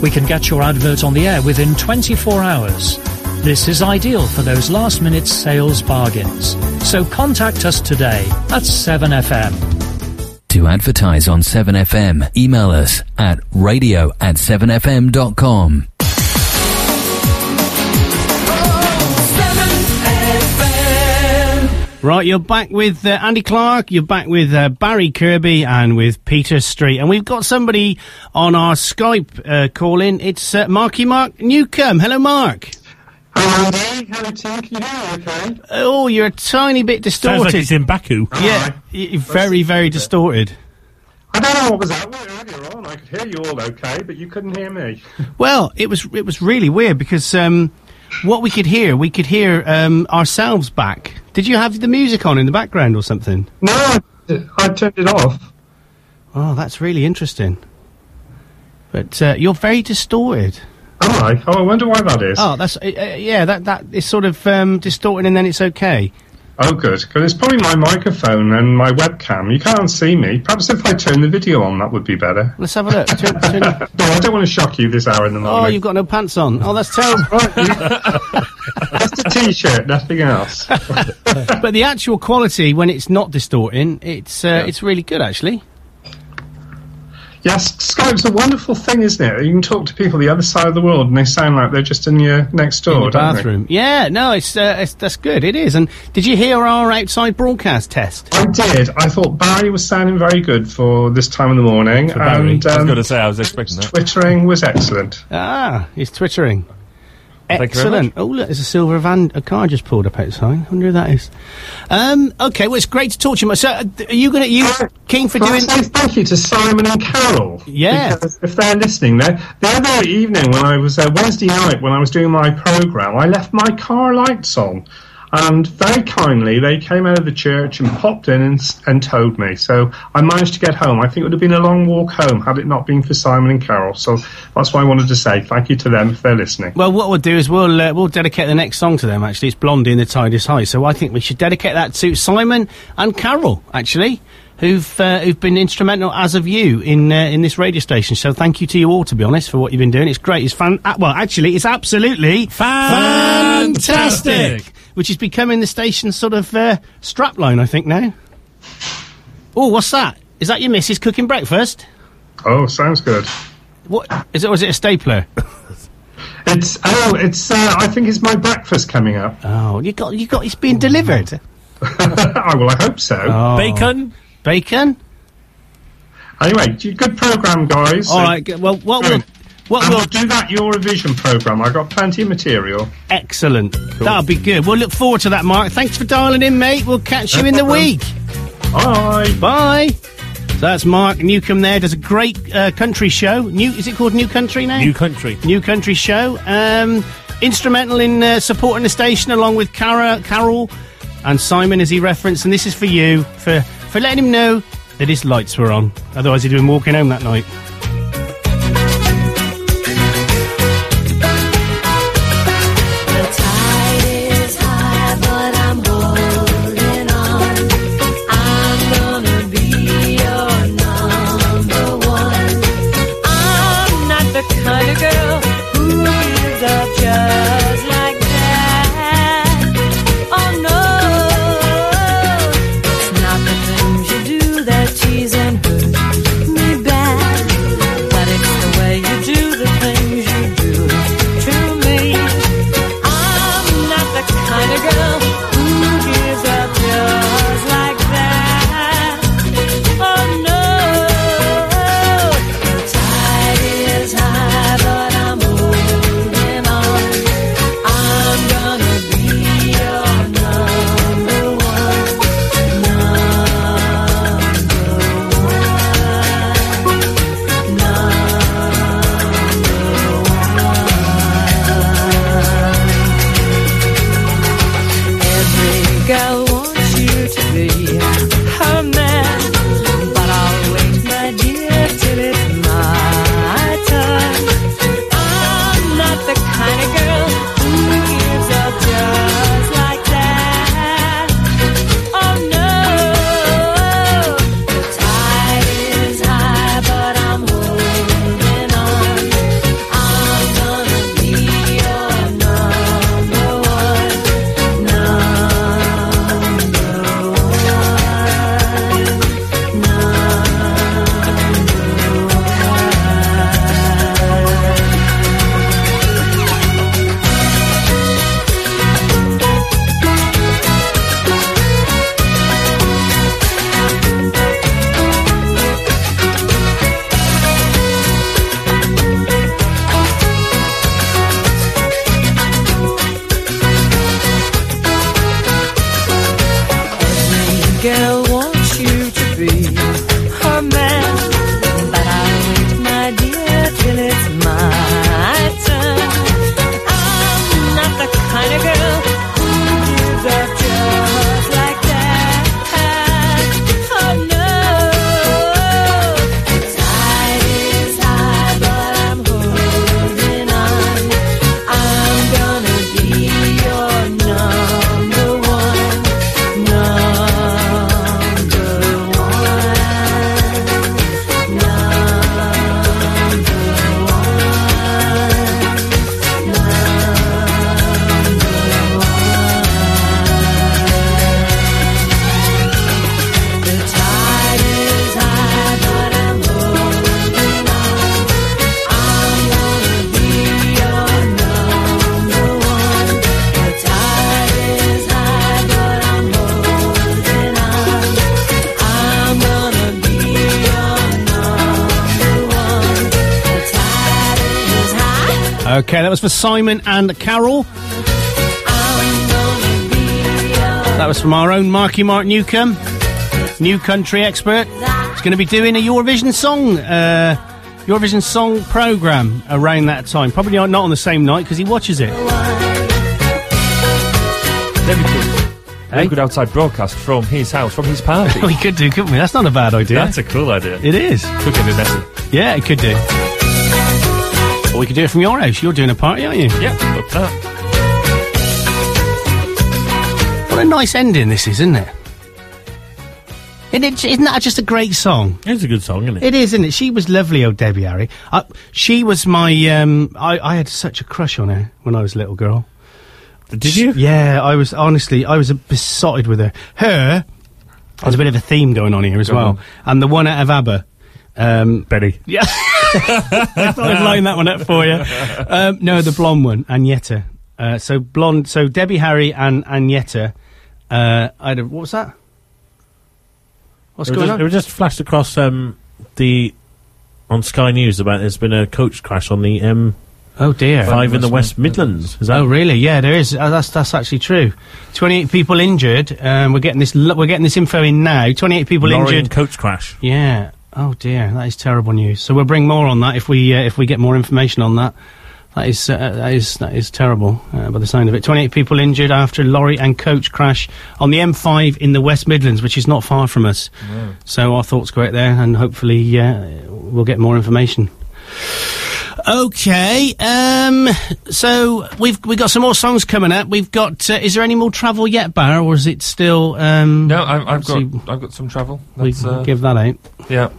We can get your advert on the air within twenty-four hours. This is ideal for those last-minute sales bargains. So contact us today at seven F M. To advertise on seven F M, email us at radio at seven f m dot com. Right, you're back with uh, Andy Clark, you're back with uh, Barry Kirby and with Peter Street. And we've got somebody on our Skype uh, call-in. It's uh, Marky Mark Newcombe. Hello, Mark. Hello, Andy. Hello, Tim. Can you hear me okay? Oh, you're a tiny bit distorted. Sounds like it's in Baku. Yeah, you're very, very distorted. I don't know what was that earlier on. I could hear you all okay, but you couldn't hear me. Well, it was it was really weird because um, what we could hear, we could hear um, ourselves back. Did you have the music on in the background or something? No, I turned it off. Oh, that's really interesting. But uh, you're very distorted. Am I? Oh, I wonder why that is. Oh, that's... Uh, yeah, that, that is sort of um, distorted and then it's okay. Oh, good. Because it's probably my microphone and my webcam. You can't see me. Perhaps if I turn the video on, that would be better. Let's have a look. Turn, turn... No, I don't want to shock you this hour in the morning. Oh, you've got no pants on. Oh, that's terrible. Right, you... That's the T-shirt, nothing else. But the actual quality, when it's not distorting, it's uh, yeah. it's really good, actually. Yes, Skype's a wonderful thing, isn't it? You can talk to people the other side of the world and they sound like they're just in your next door, in your don't bathroom. They? Yeah, no, it's, uh, it's that's good, it is. And did you hear our outside broadcast test? I did. I thought Barry was sounding very good for this time of the morning. For Barry. And, um, I was going to say, I was expecting that. Twittering was excellent. Ah, he's twittering. Excellent. Oh, look, there's a silver van, a car just pulled up outside. I wonder who that is. Um, okay, well, it's great to talk to you. So, uh, are you going to, you uh, keen for well, doing... I say thank you to Simon and Carol. Yeah. Because if they're listening, they're, the other evening when I was, uh, Wednesday night, when I was doing my programme, I left my car lights on. And very kindly, they came out of the church and popped in and, and towed me. So I managed to get home. I think it would have been a long walk home had it not been for Simon and Carol. So that's why I wanted to say thank you to them if they're listening. Well, what we'll do is we'll uh, we'll dedicate the next song to them, actually. It's Blondie and the Tide is High. So I think we should dedicate that to Simon and Carol, actually, who've uh, who've been instrumental, as of you, in uh, in this radio station. So thank you to you all, to be honest, for what you've been doing. It's great. It's fan... Uh, well, actually, it's absolutely... Fantastic! Fantastic. Which is becoming the station's sort of uh, strapline, I think, now. Oh, what's that? Is that your missus cooking breakfast? Oh, sounds good. What is it? Or is it a stapler? it's oh, it's. Uh, I think it's my breakfast coming up. Oh, you got you got. It's being delivered. Oh, well, I hope so. Oh. Bacon, bacon. Anyway, good programme, guys. All right. Well, what will. What and we'll do that Eurovision programme. I've got plenty of material. Excellent. Cool. That'll be good. We'll look forward to that, Mark. Thanks for dialing in, mate. We'll catch no you in problem. the week. Bye. Bye. So that's Mark Newcombe there. Does a great uh, country show. New Is it called New Country now? New Country. New Country show. Um, instrumental in uh, supporting the station along with Cara, Carol and Simon, as he referenced. And this is for you, for, for letting him know that his lights were on. Otherwise he'd have been walking home that night. Okay, that was for Simon and Carol. That was from our own Marky Mark Newcomb, new country expert. He's going to be doing a Eurovision song, uh, Eurovision song programme around that time. Probably not on the same night because he watches it. Hey? Good outside broadcast from his house, from his party. We could do, couldn't we? That's not a bad idea. That's a cool idea. It is. Could get a bit messy. Yeah, it could do. Or we could do it from your house. You're doing a party, aren't you? Yep, up that. What a nice ending this is, isn't it? Isn't, it, isn't that just a great song? It's a good song, isn't it? It is, isn't it? She was lovely, old Debbie Harry. Uh, she was my... Um, I, I had such a crush on her when I was a little girl. Did you? Yeah, I was, honestly, I was besotted with her. Her, there's a bit of a theme going on here as Go well. On. And the one out of ABBA. Um, Betty. Yeah. I thought I'd line that one up for you. Um, no, the blonde one, Agneta. Uh, so blonde, so Debbie Harry and Agneta. Uh, I had a, what was that? What's it going just, on? It was just flashed across um, the, on Sky News about there's been a coach crash on the M... Um, Oh dear! Five in the West Midlands. Is that? Oh really? Yeah, there is. Uh, that's that's actually true. Twenty-eight people injured. Um, we're getting this. We're getting this info in now. Twenty-eight people Lordi injured. Coach crash. Yeah. Oh dear. That is terrible news. So we'll bring more on that if we uh, if we get more information on that. That is uh, that is that is terrible uh, by the sound of it. Twenty-eight people injured after lorry and coach crash on the M five in the West Midlands, which is not far from us. Mm. So our thoughts go out there, and hopefully uh, we'll get more information. Okay, um, so we've we got some more songs coming up. We've got. Uh, is there any more travel yet, Barra, or is it still? Um, no, I, I've got. I've got some travel. That's, we uh, give that out. Yeah.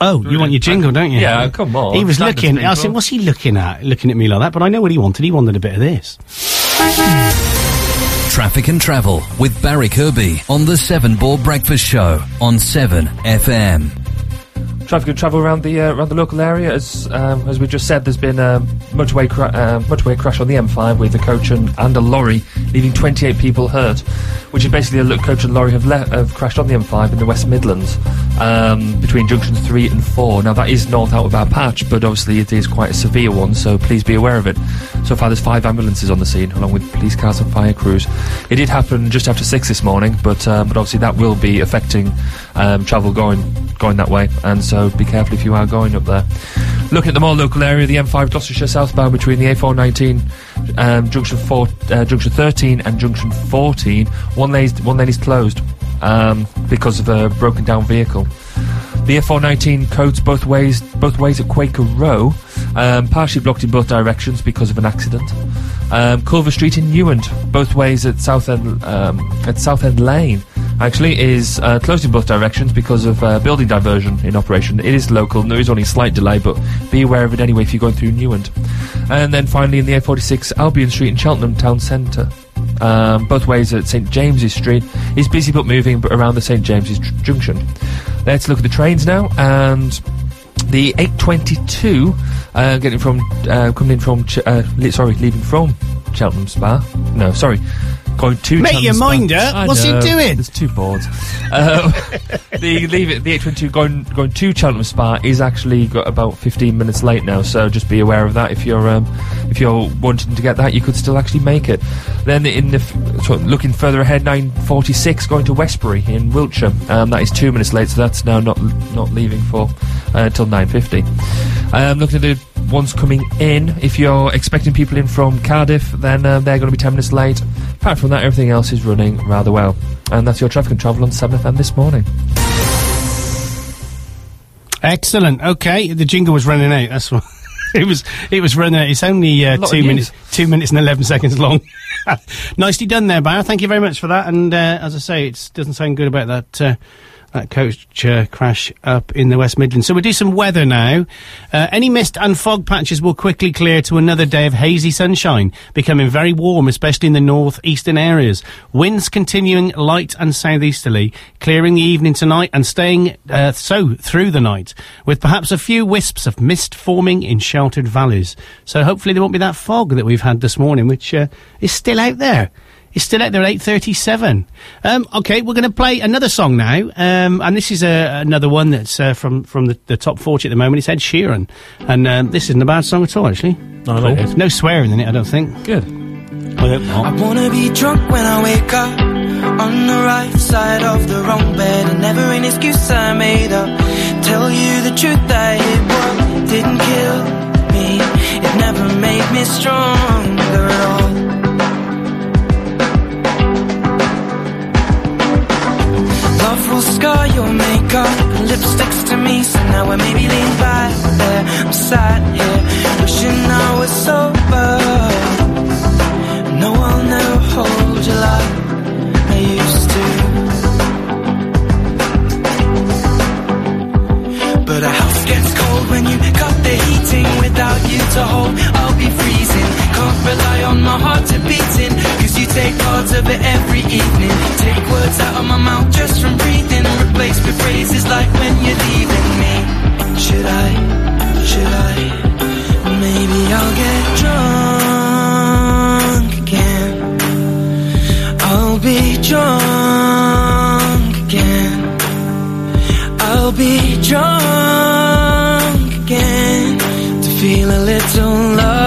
Oh, you want your jingle, don't you? Yeah, come on. He was looking. I said, "What's he looking at? Looking at me like that?" But I know what he wanted. He wanted a bit of this. Traffic and travel with Barry Kirby on the Seven Ball Breakfast Show on Seven F M. Traffic and travel around the uh, around the local area, as um, as we just said, there's been a motorway cra uh, motorway crash on the M five with a coach and, and a lorry, leaving twenty-eight people hurt, which is basically a coach and lorry have, le have crashed on the M five in the West Midlands um, between junctions three and four. Now that is north out of our patch, but obviously it is quite a severe one, so please be aware of it. So far, there's five ambulances on the scene, along with police cars and fire crews. It did happen just after six this morning, but um, but obviously that will be affecting um, travel going going that way, and so. So be careful if you are going up there. Looking at the more local area, the M five Gloucestershire southbound between the A four nineteen, um, junction four, uh, junction thirteen, and junction fourteen. One lane, one lane is closed um, because of a broken down vehicle. The A four nineteen codes both ways, both ways at Quaker Row, um, partially blocked in both directions because of an accident. Um, Culver Street in Newent, both ways at Southend um, at Southend Lane. Actually, is uh, closed in both directions because of uh, building diversion in operation. It is local, and there is only a slight delay, but be aware of it anyway if you're going through Newent. And then finally, in the A forty-six, Albion Street in Cheltenham Town Centre. Um, both ways at St James's Street. It's busy but moving but around the St James's Junction. Let's look at the trains now, and... the eight twenty-two, uh, getting from, uh, coming in from, Ch uh, li sorry, leaving from Cheltenham Spa. No, sorry, going to. Make Cheltenham your Spa. Mind up. I What's know, he doing? There's two boards. um, the leave it, the eight twenty-two going going to Cheltenham Spa is actually got about fifteen minutes late now. So just be aware of that if you're um, if you're wanting to get that, you could still actually make it. Then in the f so looking further ahead, nine forty-six going to Westbury in Wiltshire. Um, that is two minutes late, so that's now not not leaving for uh, till nine fifty. Um, looking at the ones coming in, if you're expecting people in from Cardiff, then uh, they're going to be ten minutes late. Apart from that, everything else is running rather well. And that's your traffic and travel on seven F M this morning. Excellent. Okay, the jingle was running out. That's what it was. It was running out. It's only uh, two minutes, two minutes and eleven seconds long. Nicely done there, Barra. Thank you very much for that. And uh, as I say, it doesn't sound good about that. Uh, That coach uh, crash up in the West Midlands. So we'll do some weather now. Uh, any mist and fog patches will quickly clear to another day of hazy sunshine, becoming very warm, especially in the north-eastern areas. Winds continuing light and southeasterly, clearing the evening tonight and staying uh, so through the night, with perhaps a few wisps of mist forming in sheltered valleys. So hopefully there won't be that fog that we've had this morning, which uh, is still out there. It's still out there at eight thirty-seven. Um, okay, we're going to play another song now, um, and this is uh, another one that's uh, from, from the, the top forty at the moment. It's Ed Sheeran, and um, this isn't a bad song at all, actually. No, I like it. No swearing in it, I don't think. Good. I hope not. I want to be drunk when I wake up, on the right side of the wrong bed, and never an excuse I made up. Tell you the truth, I hit what didn't kill me. It never made me stronger at all. Love will scar your makeup and lipsticks to me, so now I maybe lean back there. I'm sat here wishing I was sober. No, I'll never hold you like I used to. But a house gets cold when you cut the heating. Without you to hold, I'll be freezing. Can't rely on my heart to beating, cause you take parts of it every evening. Take words out of my mouth just from breathing, replaced with phrases like when you're leaving me. Should I, should I, maybe I'll get drunk again. I'll be drunk again. I'll be drunk again to feel a little love.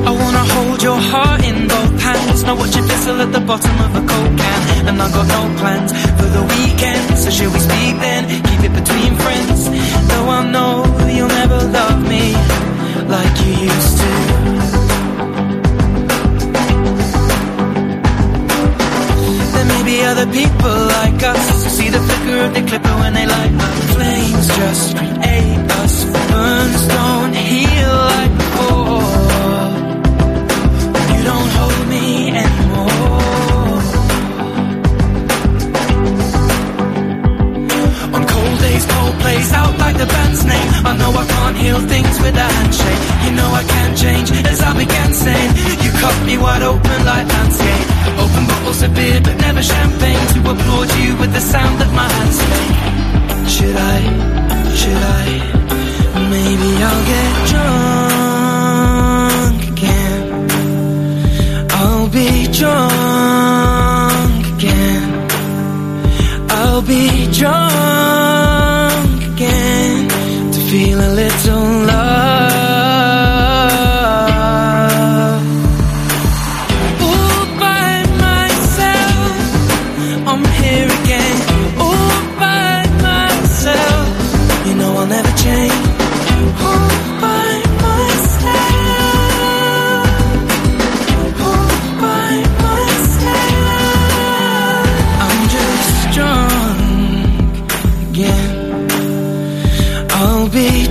I wanna hold your heart in both hands, now watch it fizzle at the bottom of a coke can. And I got no plans for the weekend, so should we speak then? Keep it between friends. Though I know you'll never love me like you used to. The other people like us who see the flicker of the clipper when they light up. Flames just create us. Burns don't heal like before. You don't hold me anymore. On cold days, cold plays out like the band's name. I know I can't heal things with a handshake. You know I can't change as I began saying. You cut me wide open like landscape. Open bottles of beer, but never champagne, to applaud you with the sound that my hands make. Should I, should I, maybe I'll get drunk again. I'll be drunk again. I'll be drunk again to feel a little love.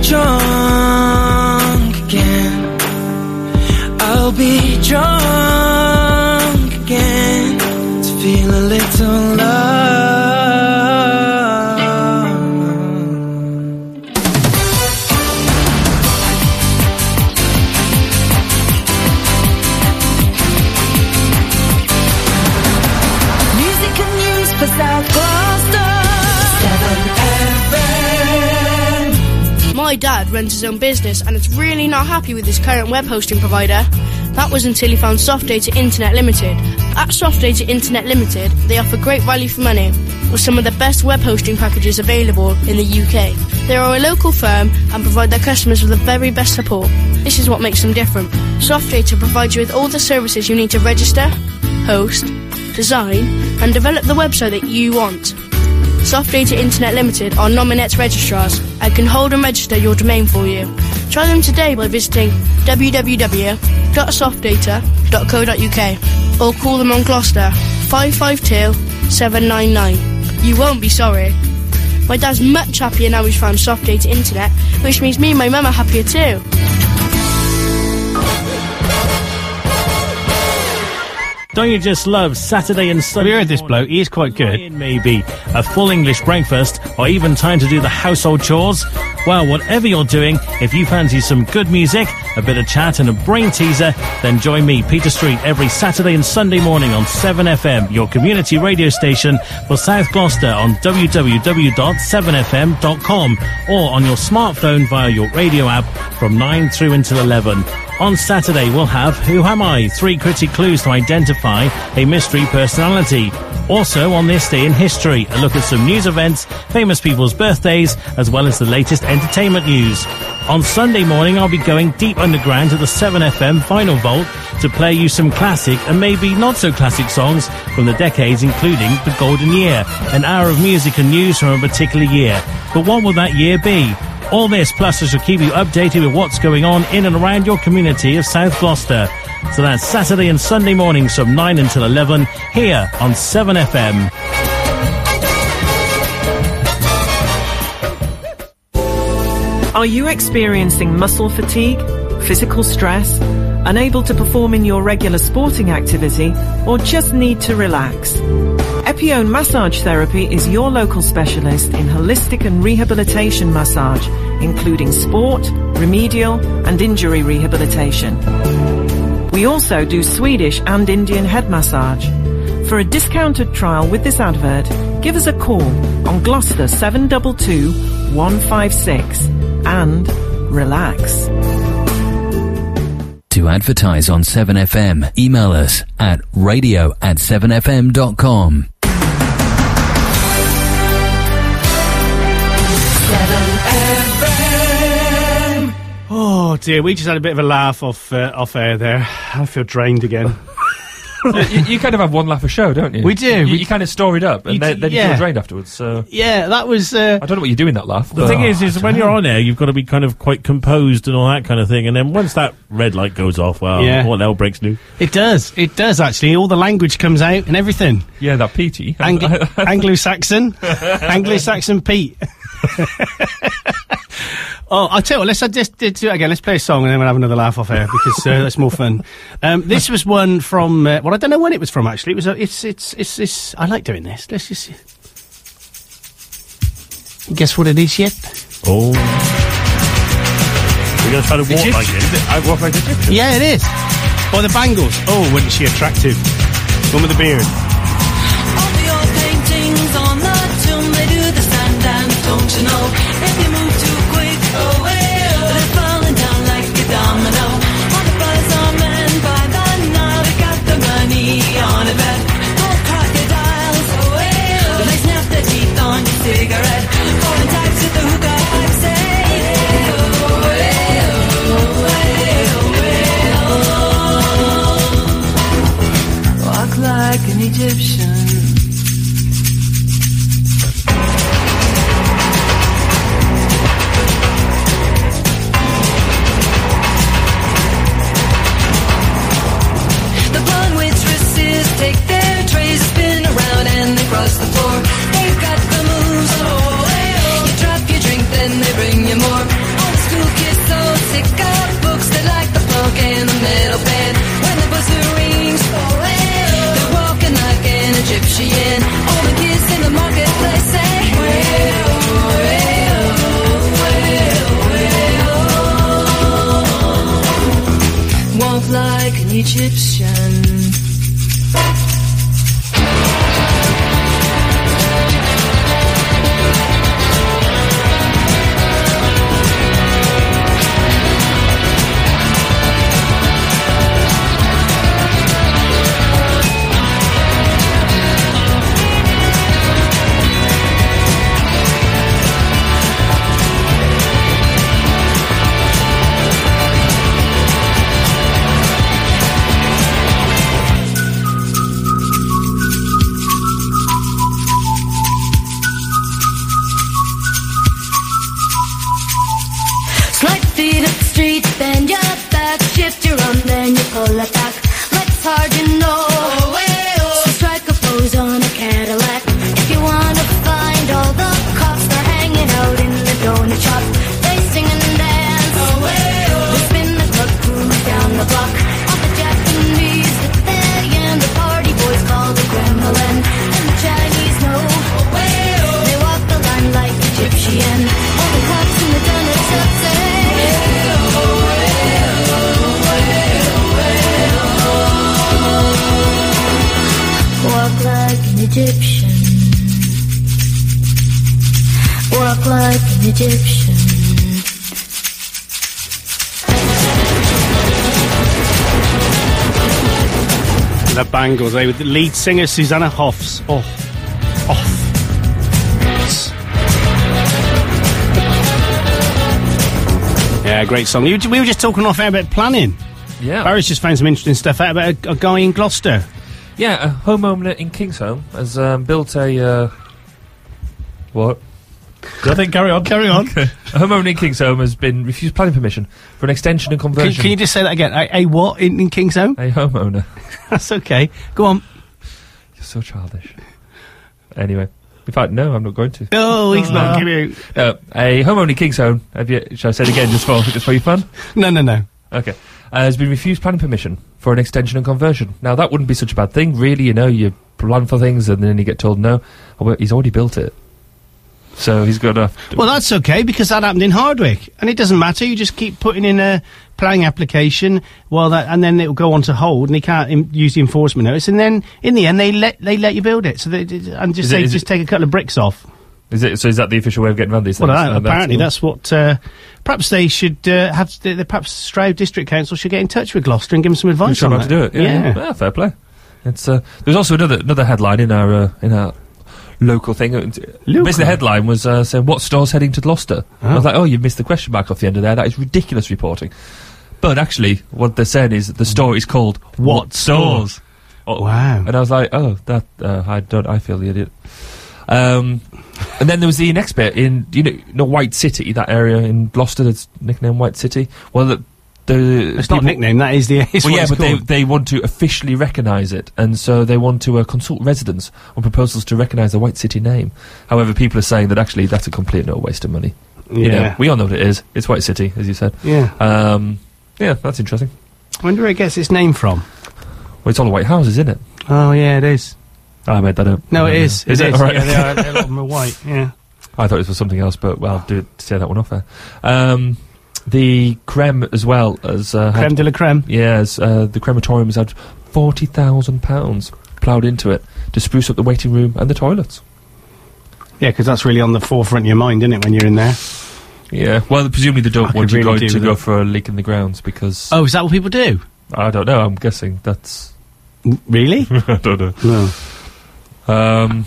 Drunk again. I'll be drunk again to feel a little love. Music and news for South Gloucester. My dad runs his own business and is really not happy with his current web hosting provider. That was until he found Softdata Internet Limited. At Softdata Internet Limited, they offer great value for money with some of the best web hosting packages available in the U K. They are a local firm and provide their customers with the very best support. This is what makes them different. Softdata provides you with all the services you need to register, host, design and develop the website that you want. Softdata Internet Limited are Nominet's registrars and can hold and register your domain for you. Try them today by visiting w w w dot softdata dot co dot u k or call them on Gloucester five five two, seven nine nine. You won't be sorry. My dad's much happier now he's found Softdata Internet, which means me and my mum are happier too. Don't you just love Saturday and Sunday? Have you heard this bloke? He is quite good. Maybe a full English breakfast or even time to do the household chores. Well, whatever you're doing, if you fancy some good music, a bit of chat and a brain teaser, then join me, Peter Street, every Saturday and Sunday morning on seven F M, your community radio station for South Gloucester on w w w dot seven f m dot com or on your smartphone via your radio app from nine through until eleven. On Saturday, we'll have Who Am I? Three cryptic clues to identify a mystery personality. Also, on this day in history, a look at some news events, famous people's birthdays, as well as the latest entertainment news. On Sunday morning, I'll be going deep underground to the seven F M Vinyl Vault to play you some classic and maybe not-so-classic songs from the decades, including The Golden Year, an hour of music and news from a particular year. But what will that year be? All this, plus I shall keep you updated with what's going on in and around your community of South Gloucester. So that's Saturday and Sunday mornings from nine until eleven, here on seven F M. Are you experiencing muscle fatigue, physical stress, unable to perform in your regular sporting activity, or just need to relax? Epione Massage Therapy is your local specialist in holistic and rehabilitation massage, including sport, remedial, and injury rehabilitation. We also do Swedish and Indian head massage. For a discounted trial with this advert, give us a call on Gloucester seven two two, one five six. And relax. To advertise on seven F M, email us at radio at seven F M dot com. seven F M. Oh dear, we just had a bit of a laugh off uh, off air there. I feel drained again. you, you kind of have one laugh a show, don't you? We do. You, we you kind of store it up, and you then, d- then you yeah. feel drained afterwards. So yeah, that was. Uh, I don't know what you do in that laugh. The oh, thing is, is when know. you're on air, you've got to be kind of quite composed and all that kind of thing. And then once that red light goes off, well, yeah. what hell breaks new? It does. It does actually. All the language comes out and everything. Yeah, that Petey Ang- Anglo-Saxon, Anglo-Saxon Pete. Oh, I'll tell you what, let's I just did do it again. Let's play a song and then we'll have another laugh off air because uh, that's more fun. Um, this was one from, uh, well, I don't know when it was from actually. It was, a, it's, it's, it's, it's, I like doing this. Let's just, guess what it is yet? Oh. We're going to try to walk Egypt- like it. Is it? I walk like Egyptian. Yeah, it is. Or the Bangles. Oh, wasn't she attractive? One with the beard. All the old paintings on the tomb, they do the stand down, don't you know? If you move too quick away, they're falling down like a domino. All the brothers are men by the Nile, they got the money on a bet. Old crocodiles away, they snap their teeth on your cigarette. Falling types at the hookah pipes, hey, walk like an Egyptian. Take their trays, spin around and they cross the floor. They've got the moves, oh, hey, oh. You drop your drink, then they bring you more. Old school kids, so sick of books. They like the funk and the metal band. When the buzzer rings, oh, hey, oh. They're walking like an Egyptian. All the kids in the marketplace say, well, well, well, well. Walk like an Egyptian. Egyptian. The Bangles. They were the lead singer Susanna Hoffs. Oh. Off. Yeah, great song. We were just talking off air about planning. Yeah. Barry's just found some interesting stuff out about a, a guy in Gloucester. Yeah, a homeowner in Kingsholm has um, built a... Uh, what? Nothing, carry on. Carry on. Okay. A homeowner in Kingsholm has been refused planning permission for an extension and conversion. Can, can you just say that again? A, a what in, in Kingsholm? A homeowner. That's okay. Go on. You're so childish. Anyway. In fact, no, I'm not going to. Oh, he's uh, not giving out. Uh, a homeowner in Kingsholm, have you, shall I say it again just for, just for your fun? No, no, no. Okay. Uh, has been refused planning permission for an extension and conversion. Now, that wouldn't be such a bad thing, really, you know, you plan for things and then you get told no. Oh, he's already built it. So he's got a... Well, that's okay, because that happened in Hardwick. And it doesn't matter, you just keep putting in a planning application, while that, and then it'll go on to hold, and he can't im use the enforcement notice, and then, in the end, they let they let you build it. So they, and just, they, it, just take a couple of bricks off. Is it, so is that the official way of getting around these things? Well, that, apparently that's, cool. that's what... Uh, perhaps they should uh, have... To, they, perhaps Stroud District Council should get in touch with Gloucester and give them some advice on how to do it. Yeah, yeah. yeah, fair play. It's, uh, there's also another another headline in our... Uh, in our local thing. Local. Basically, the headline was uh, saying, what store's heading to Gloucester? Oh. I was like, oh, you missed the question mark off the end of there. That is ridiculous reporting. But actually, what they're saying is the store is called What, what Stores? Stores? Oh. Wow. And I was like, oh, that, uh, I don't, I feel the idiot. Um, and then there was the next bit in, you know, no, White City, that area in Gloucester that's nicknamed White City. Well, the, the it's not a nickname, that is the it's well, yeah, it's but they, they want to officially recognise it, and so they want to uh, consult residents on proposals to recognise the White City name. However, people are saying that actually that's a complete no waste of money. Yeah. You know, we all know what it is. It's White City, as you said. Yeah. Um, yeah, that's interesting. I wonder where it gets its name from. Well, it's all the White Houses, isn't it? Oh, yeah, it is. Oh, I made that up. No, it is. Is it? All right. Yeah, they are, a lot of them are white, yeah. I thought it was something else, but, well, I'll do it to say that one off there. Um... The creme as well as... Uh, creme de la creme? Yes, uh, the crematorium has had forty thousand pounds ploughed into it to spruce up the waiting room and the toilets. Yeah, because that's really on the forefront of your mind, isn't it, when you're in there? Yeah, well, presumably they don't I want you really going to go them. for a leak in the grounds because... Oh, is that what people do? I don't know, I'm guessing that's... Really? I don't know. No. Um,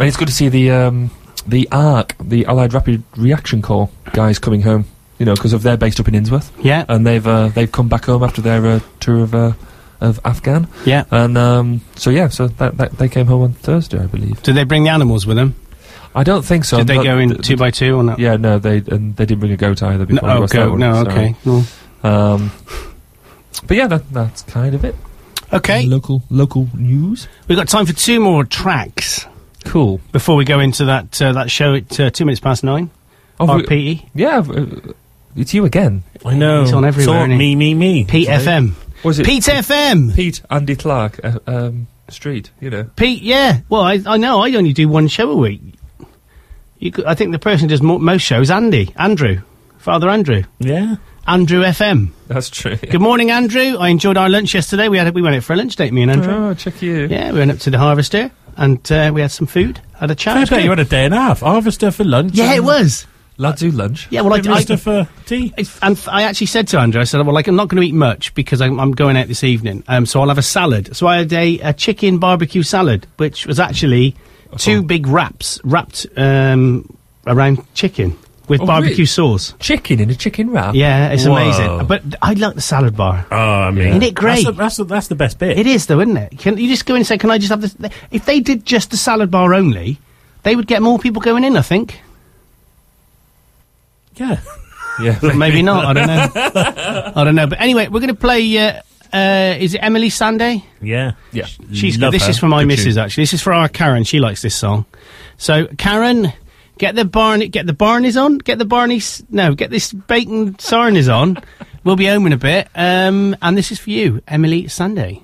and it's good to see the, um, the A R C, the Allied Rapid Reaction Corps guys coming home. You know, because of they're based up in Innsworth. Yeah. And they've uh, they've come back home after their uh, tour of uh, of Afghan. Yeah. And um, so yeah, so that, that they came home on Thursday, I believe. Did they bring the animals with them? I don't think so. Did they go in th two by two or not? Yeah, no, they and they didn't bring a goat either. Before no, oh, goat. No, so. okay. No. Um, but yeah, that, that's kind of it. Okay. Local local news. We've got time for two more tracks. Cool. Before we go into that uh, that show at uh, two minutes past nine. Oh, R P E. Yeah. Uh, It's you again. I know. It's on everywhere. It's on me, me, me. Pete F M. What is it? Pete F M. Pete Andy Clark uh, um, Street, you know. Pete, yeah. Well, I, I know. I only do one show a week. You could, I think the person who does mo most shows, Andy. Andrew. Father Andrew. Yeah. Andrew F M. That's true. Yeah. Good morning, Andrew. I enjoyed our lunch yesterday. We had a, we went out for a lunch date, me and Andrew. Oh, check you. Yeah, we went up to the Harvester and uh, we had some food. Had a chat. I bet you had a day and a half. Harvester for lunch. Yeah, it was. Lads do lunch. Yeah, well, I, I, I for tea. And I actually said to Andrew, I said, well, like, I'm not going to eat much because I'm, I'm going out this evening, um, so I'll have a salad. So I had a, a chicken barbecue salad, which was actually oh. two big wraps wrapped um, around chicken with oh, barbecue really? sauce. Chicken in a chicken wrap? Yeah, it's Whoa. amazing. But I like the salad bar. Oh, I mean... Isn't it great? That's the, that's, the, that's the best bit. It is, though, isn't it? Can you just go in and say, can I just have this? If they did just the salad bar only, they would get more people going in, I think. Yeah. Yeah. But maybe not, I don't know. I don't know. But anyway, we're going to play, uh, uh, is it Emily Sandé? Yeah. Yeah. She's, Love this her. is for my Good missus, tune. actually. This is for our Karen. She likes this song. So, Karen, get the barn, get the barnies on, get the barnies, no, get this bacon sarnies on. We'll be home in a bit. Um, and this is for you, Emily Sandé.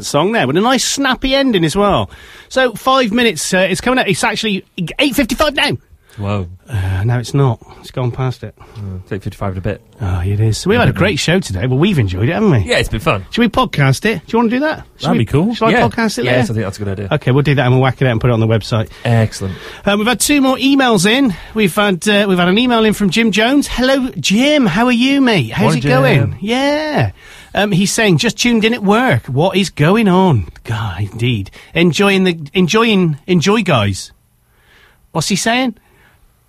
Song there with a nice snappy ending as well. So five minutes uh, it's coming up. It's actually eight fifty-five now. Whoa. Uh, no, it's not. It's gone past it. Mm. It's eight fifty-five in a bit. Oh, it is. So we've had a great show today. Well, we've enjoyed it, haven't we? Yeah, it's been fun. Should we podcast it? Do you want to do that? Should That'd we, be cool. Should yeah. I podcast it? Yes, later? I think that's a good idea. Okay, we'll do that and we'll whack it out and put it on the website. Excellent. Um, we've had two more emails in. We've had uh, we've had an email in from Jim Jones. Hello, Jim. How are you, mate? How's Morning, it going? Jim. Yeah. Um, he's saying, just tuned in at work. What is going on? God, indeed. Enjoying the... Enjoying... Enjoy, guys. What's he saying?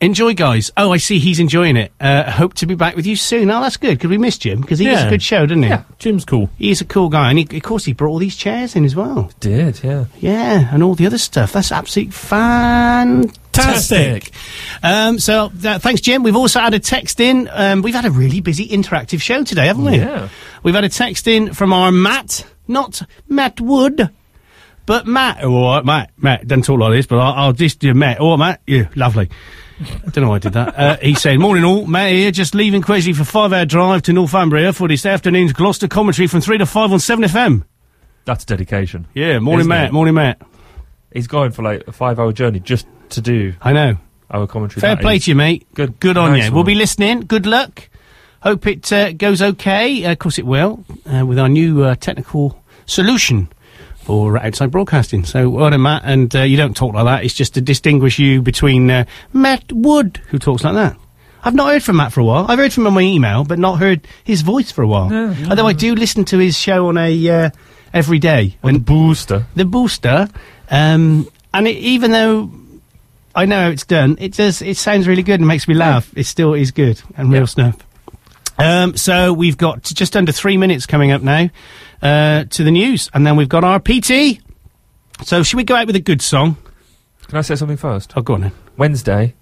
Enjoy, guys. Oh, I see. He's enjoying it. Uh, hope to be back with you soon. Oh, that's good, because we missed Jim, because he yeah. is a good show, didn't he? Yeah, Jim's cool. He's a cool guy. And, he, of course, he brought all these chairs in as well. He did, yeah. Yeah, and all the other stuff. That's absolutely fantastic. Fantastic. Um, so, uh, thanks, Jim. We've also had a text in. Um, we've had a really busy interactive show today, haven't we? Yeah. We've had a text in from our Matt, not Matt Wood, but Matt. Oh, all right, Matt. Matt, don't talk like this, but I'll, I'll just do Matt. Oh, Matt, yeah, lovely. I don't know why I did that. Uh, he's saying, morning all, Matt here, just leaving Quesley for five hour drive to Northumbria for this afternoon's Gloucester commentary from three to five on seven F M. That's dedication. Yeah, morning Matt, it? morning Matt. He's going for like a five hour journey just to do... I know. ...our commentary. Fair play to you, mate. Good good on nice you. One. We'll be listening. Good luck. Hope it uh, goes okay. Uh, of course it will, uh, with our new uh, technical solution for outside broadcasting. So, well done, Matt, and uh, you don't talk like that. It's just to distinguish you between uh, Matt Wood, who talks like that. I've not heard from Matt for a while. I've heard from him on my email, but not heard his voice for a while. No, no. Although I do listen to his show on a uh, every day. On the Booster. The Booster. Um, and it, even though I know how it's done, it does. It sounds really good and makes me laugh. Yeah. It still is good and real yeah. snuff. Um, so we've got just under three minutes coming up now uh, to the news, and then we've got our P T. So should we go out with a good song? Can I say something first? Oh, go on then. Wednesday,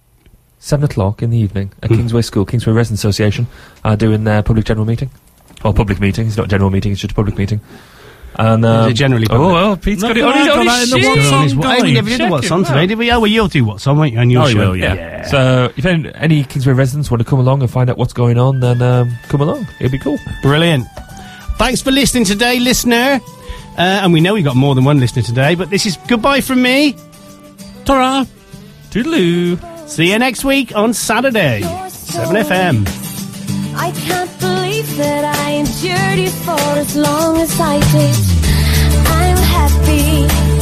seven o'clock in the evening at mm. Kingsway School, Kingsway Residents Association are doing their public general meeting. Or public meeting. It's not general meeting. It's just a public meeting. And um, is it generally public? Oh well, Pete's no, got it on, on, on his song. What song? We never did the what song today, did we? Oh well, you'll do what song, won't you? And you'll oh, show, yeah. yeah. So if any, any Kingsway residents want to come along and find out what's going on, then um, come along. It'd be cool. Brilliant. Thanks for listening today, listener. Uh, and we know we got more than one listener today, but this is goodbye from me. Ta-ra. Toodaloo. See you next week on Saturday, seven F M. I can't believe that I endured you for as long as I did. I'm happy.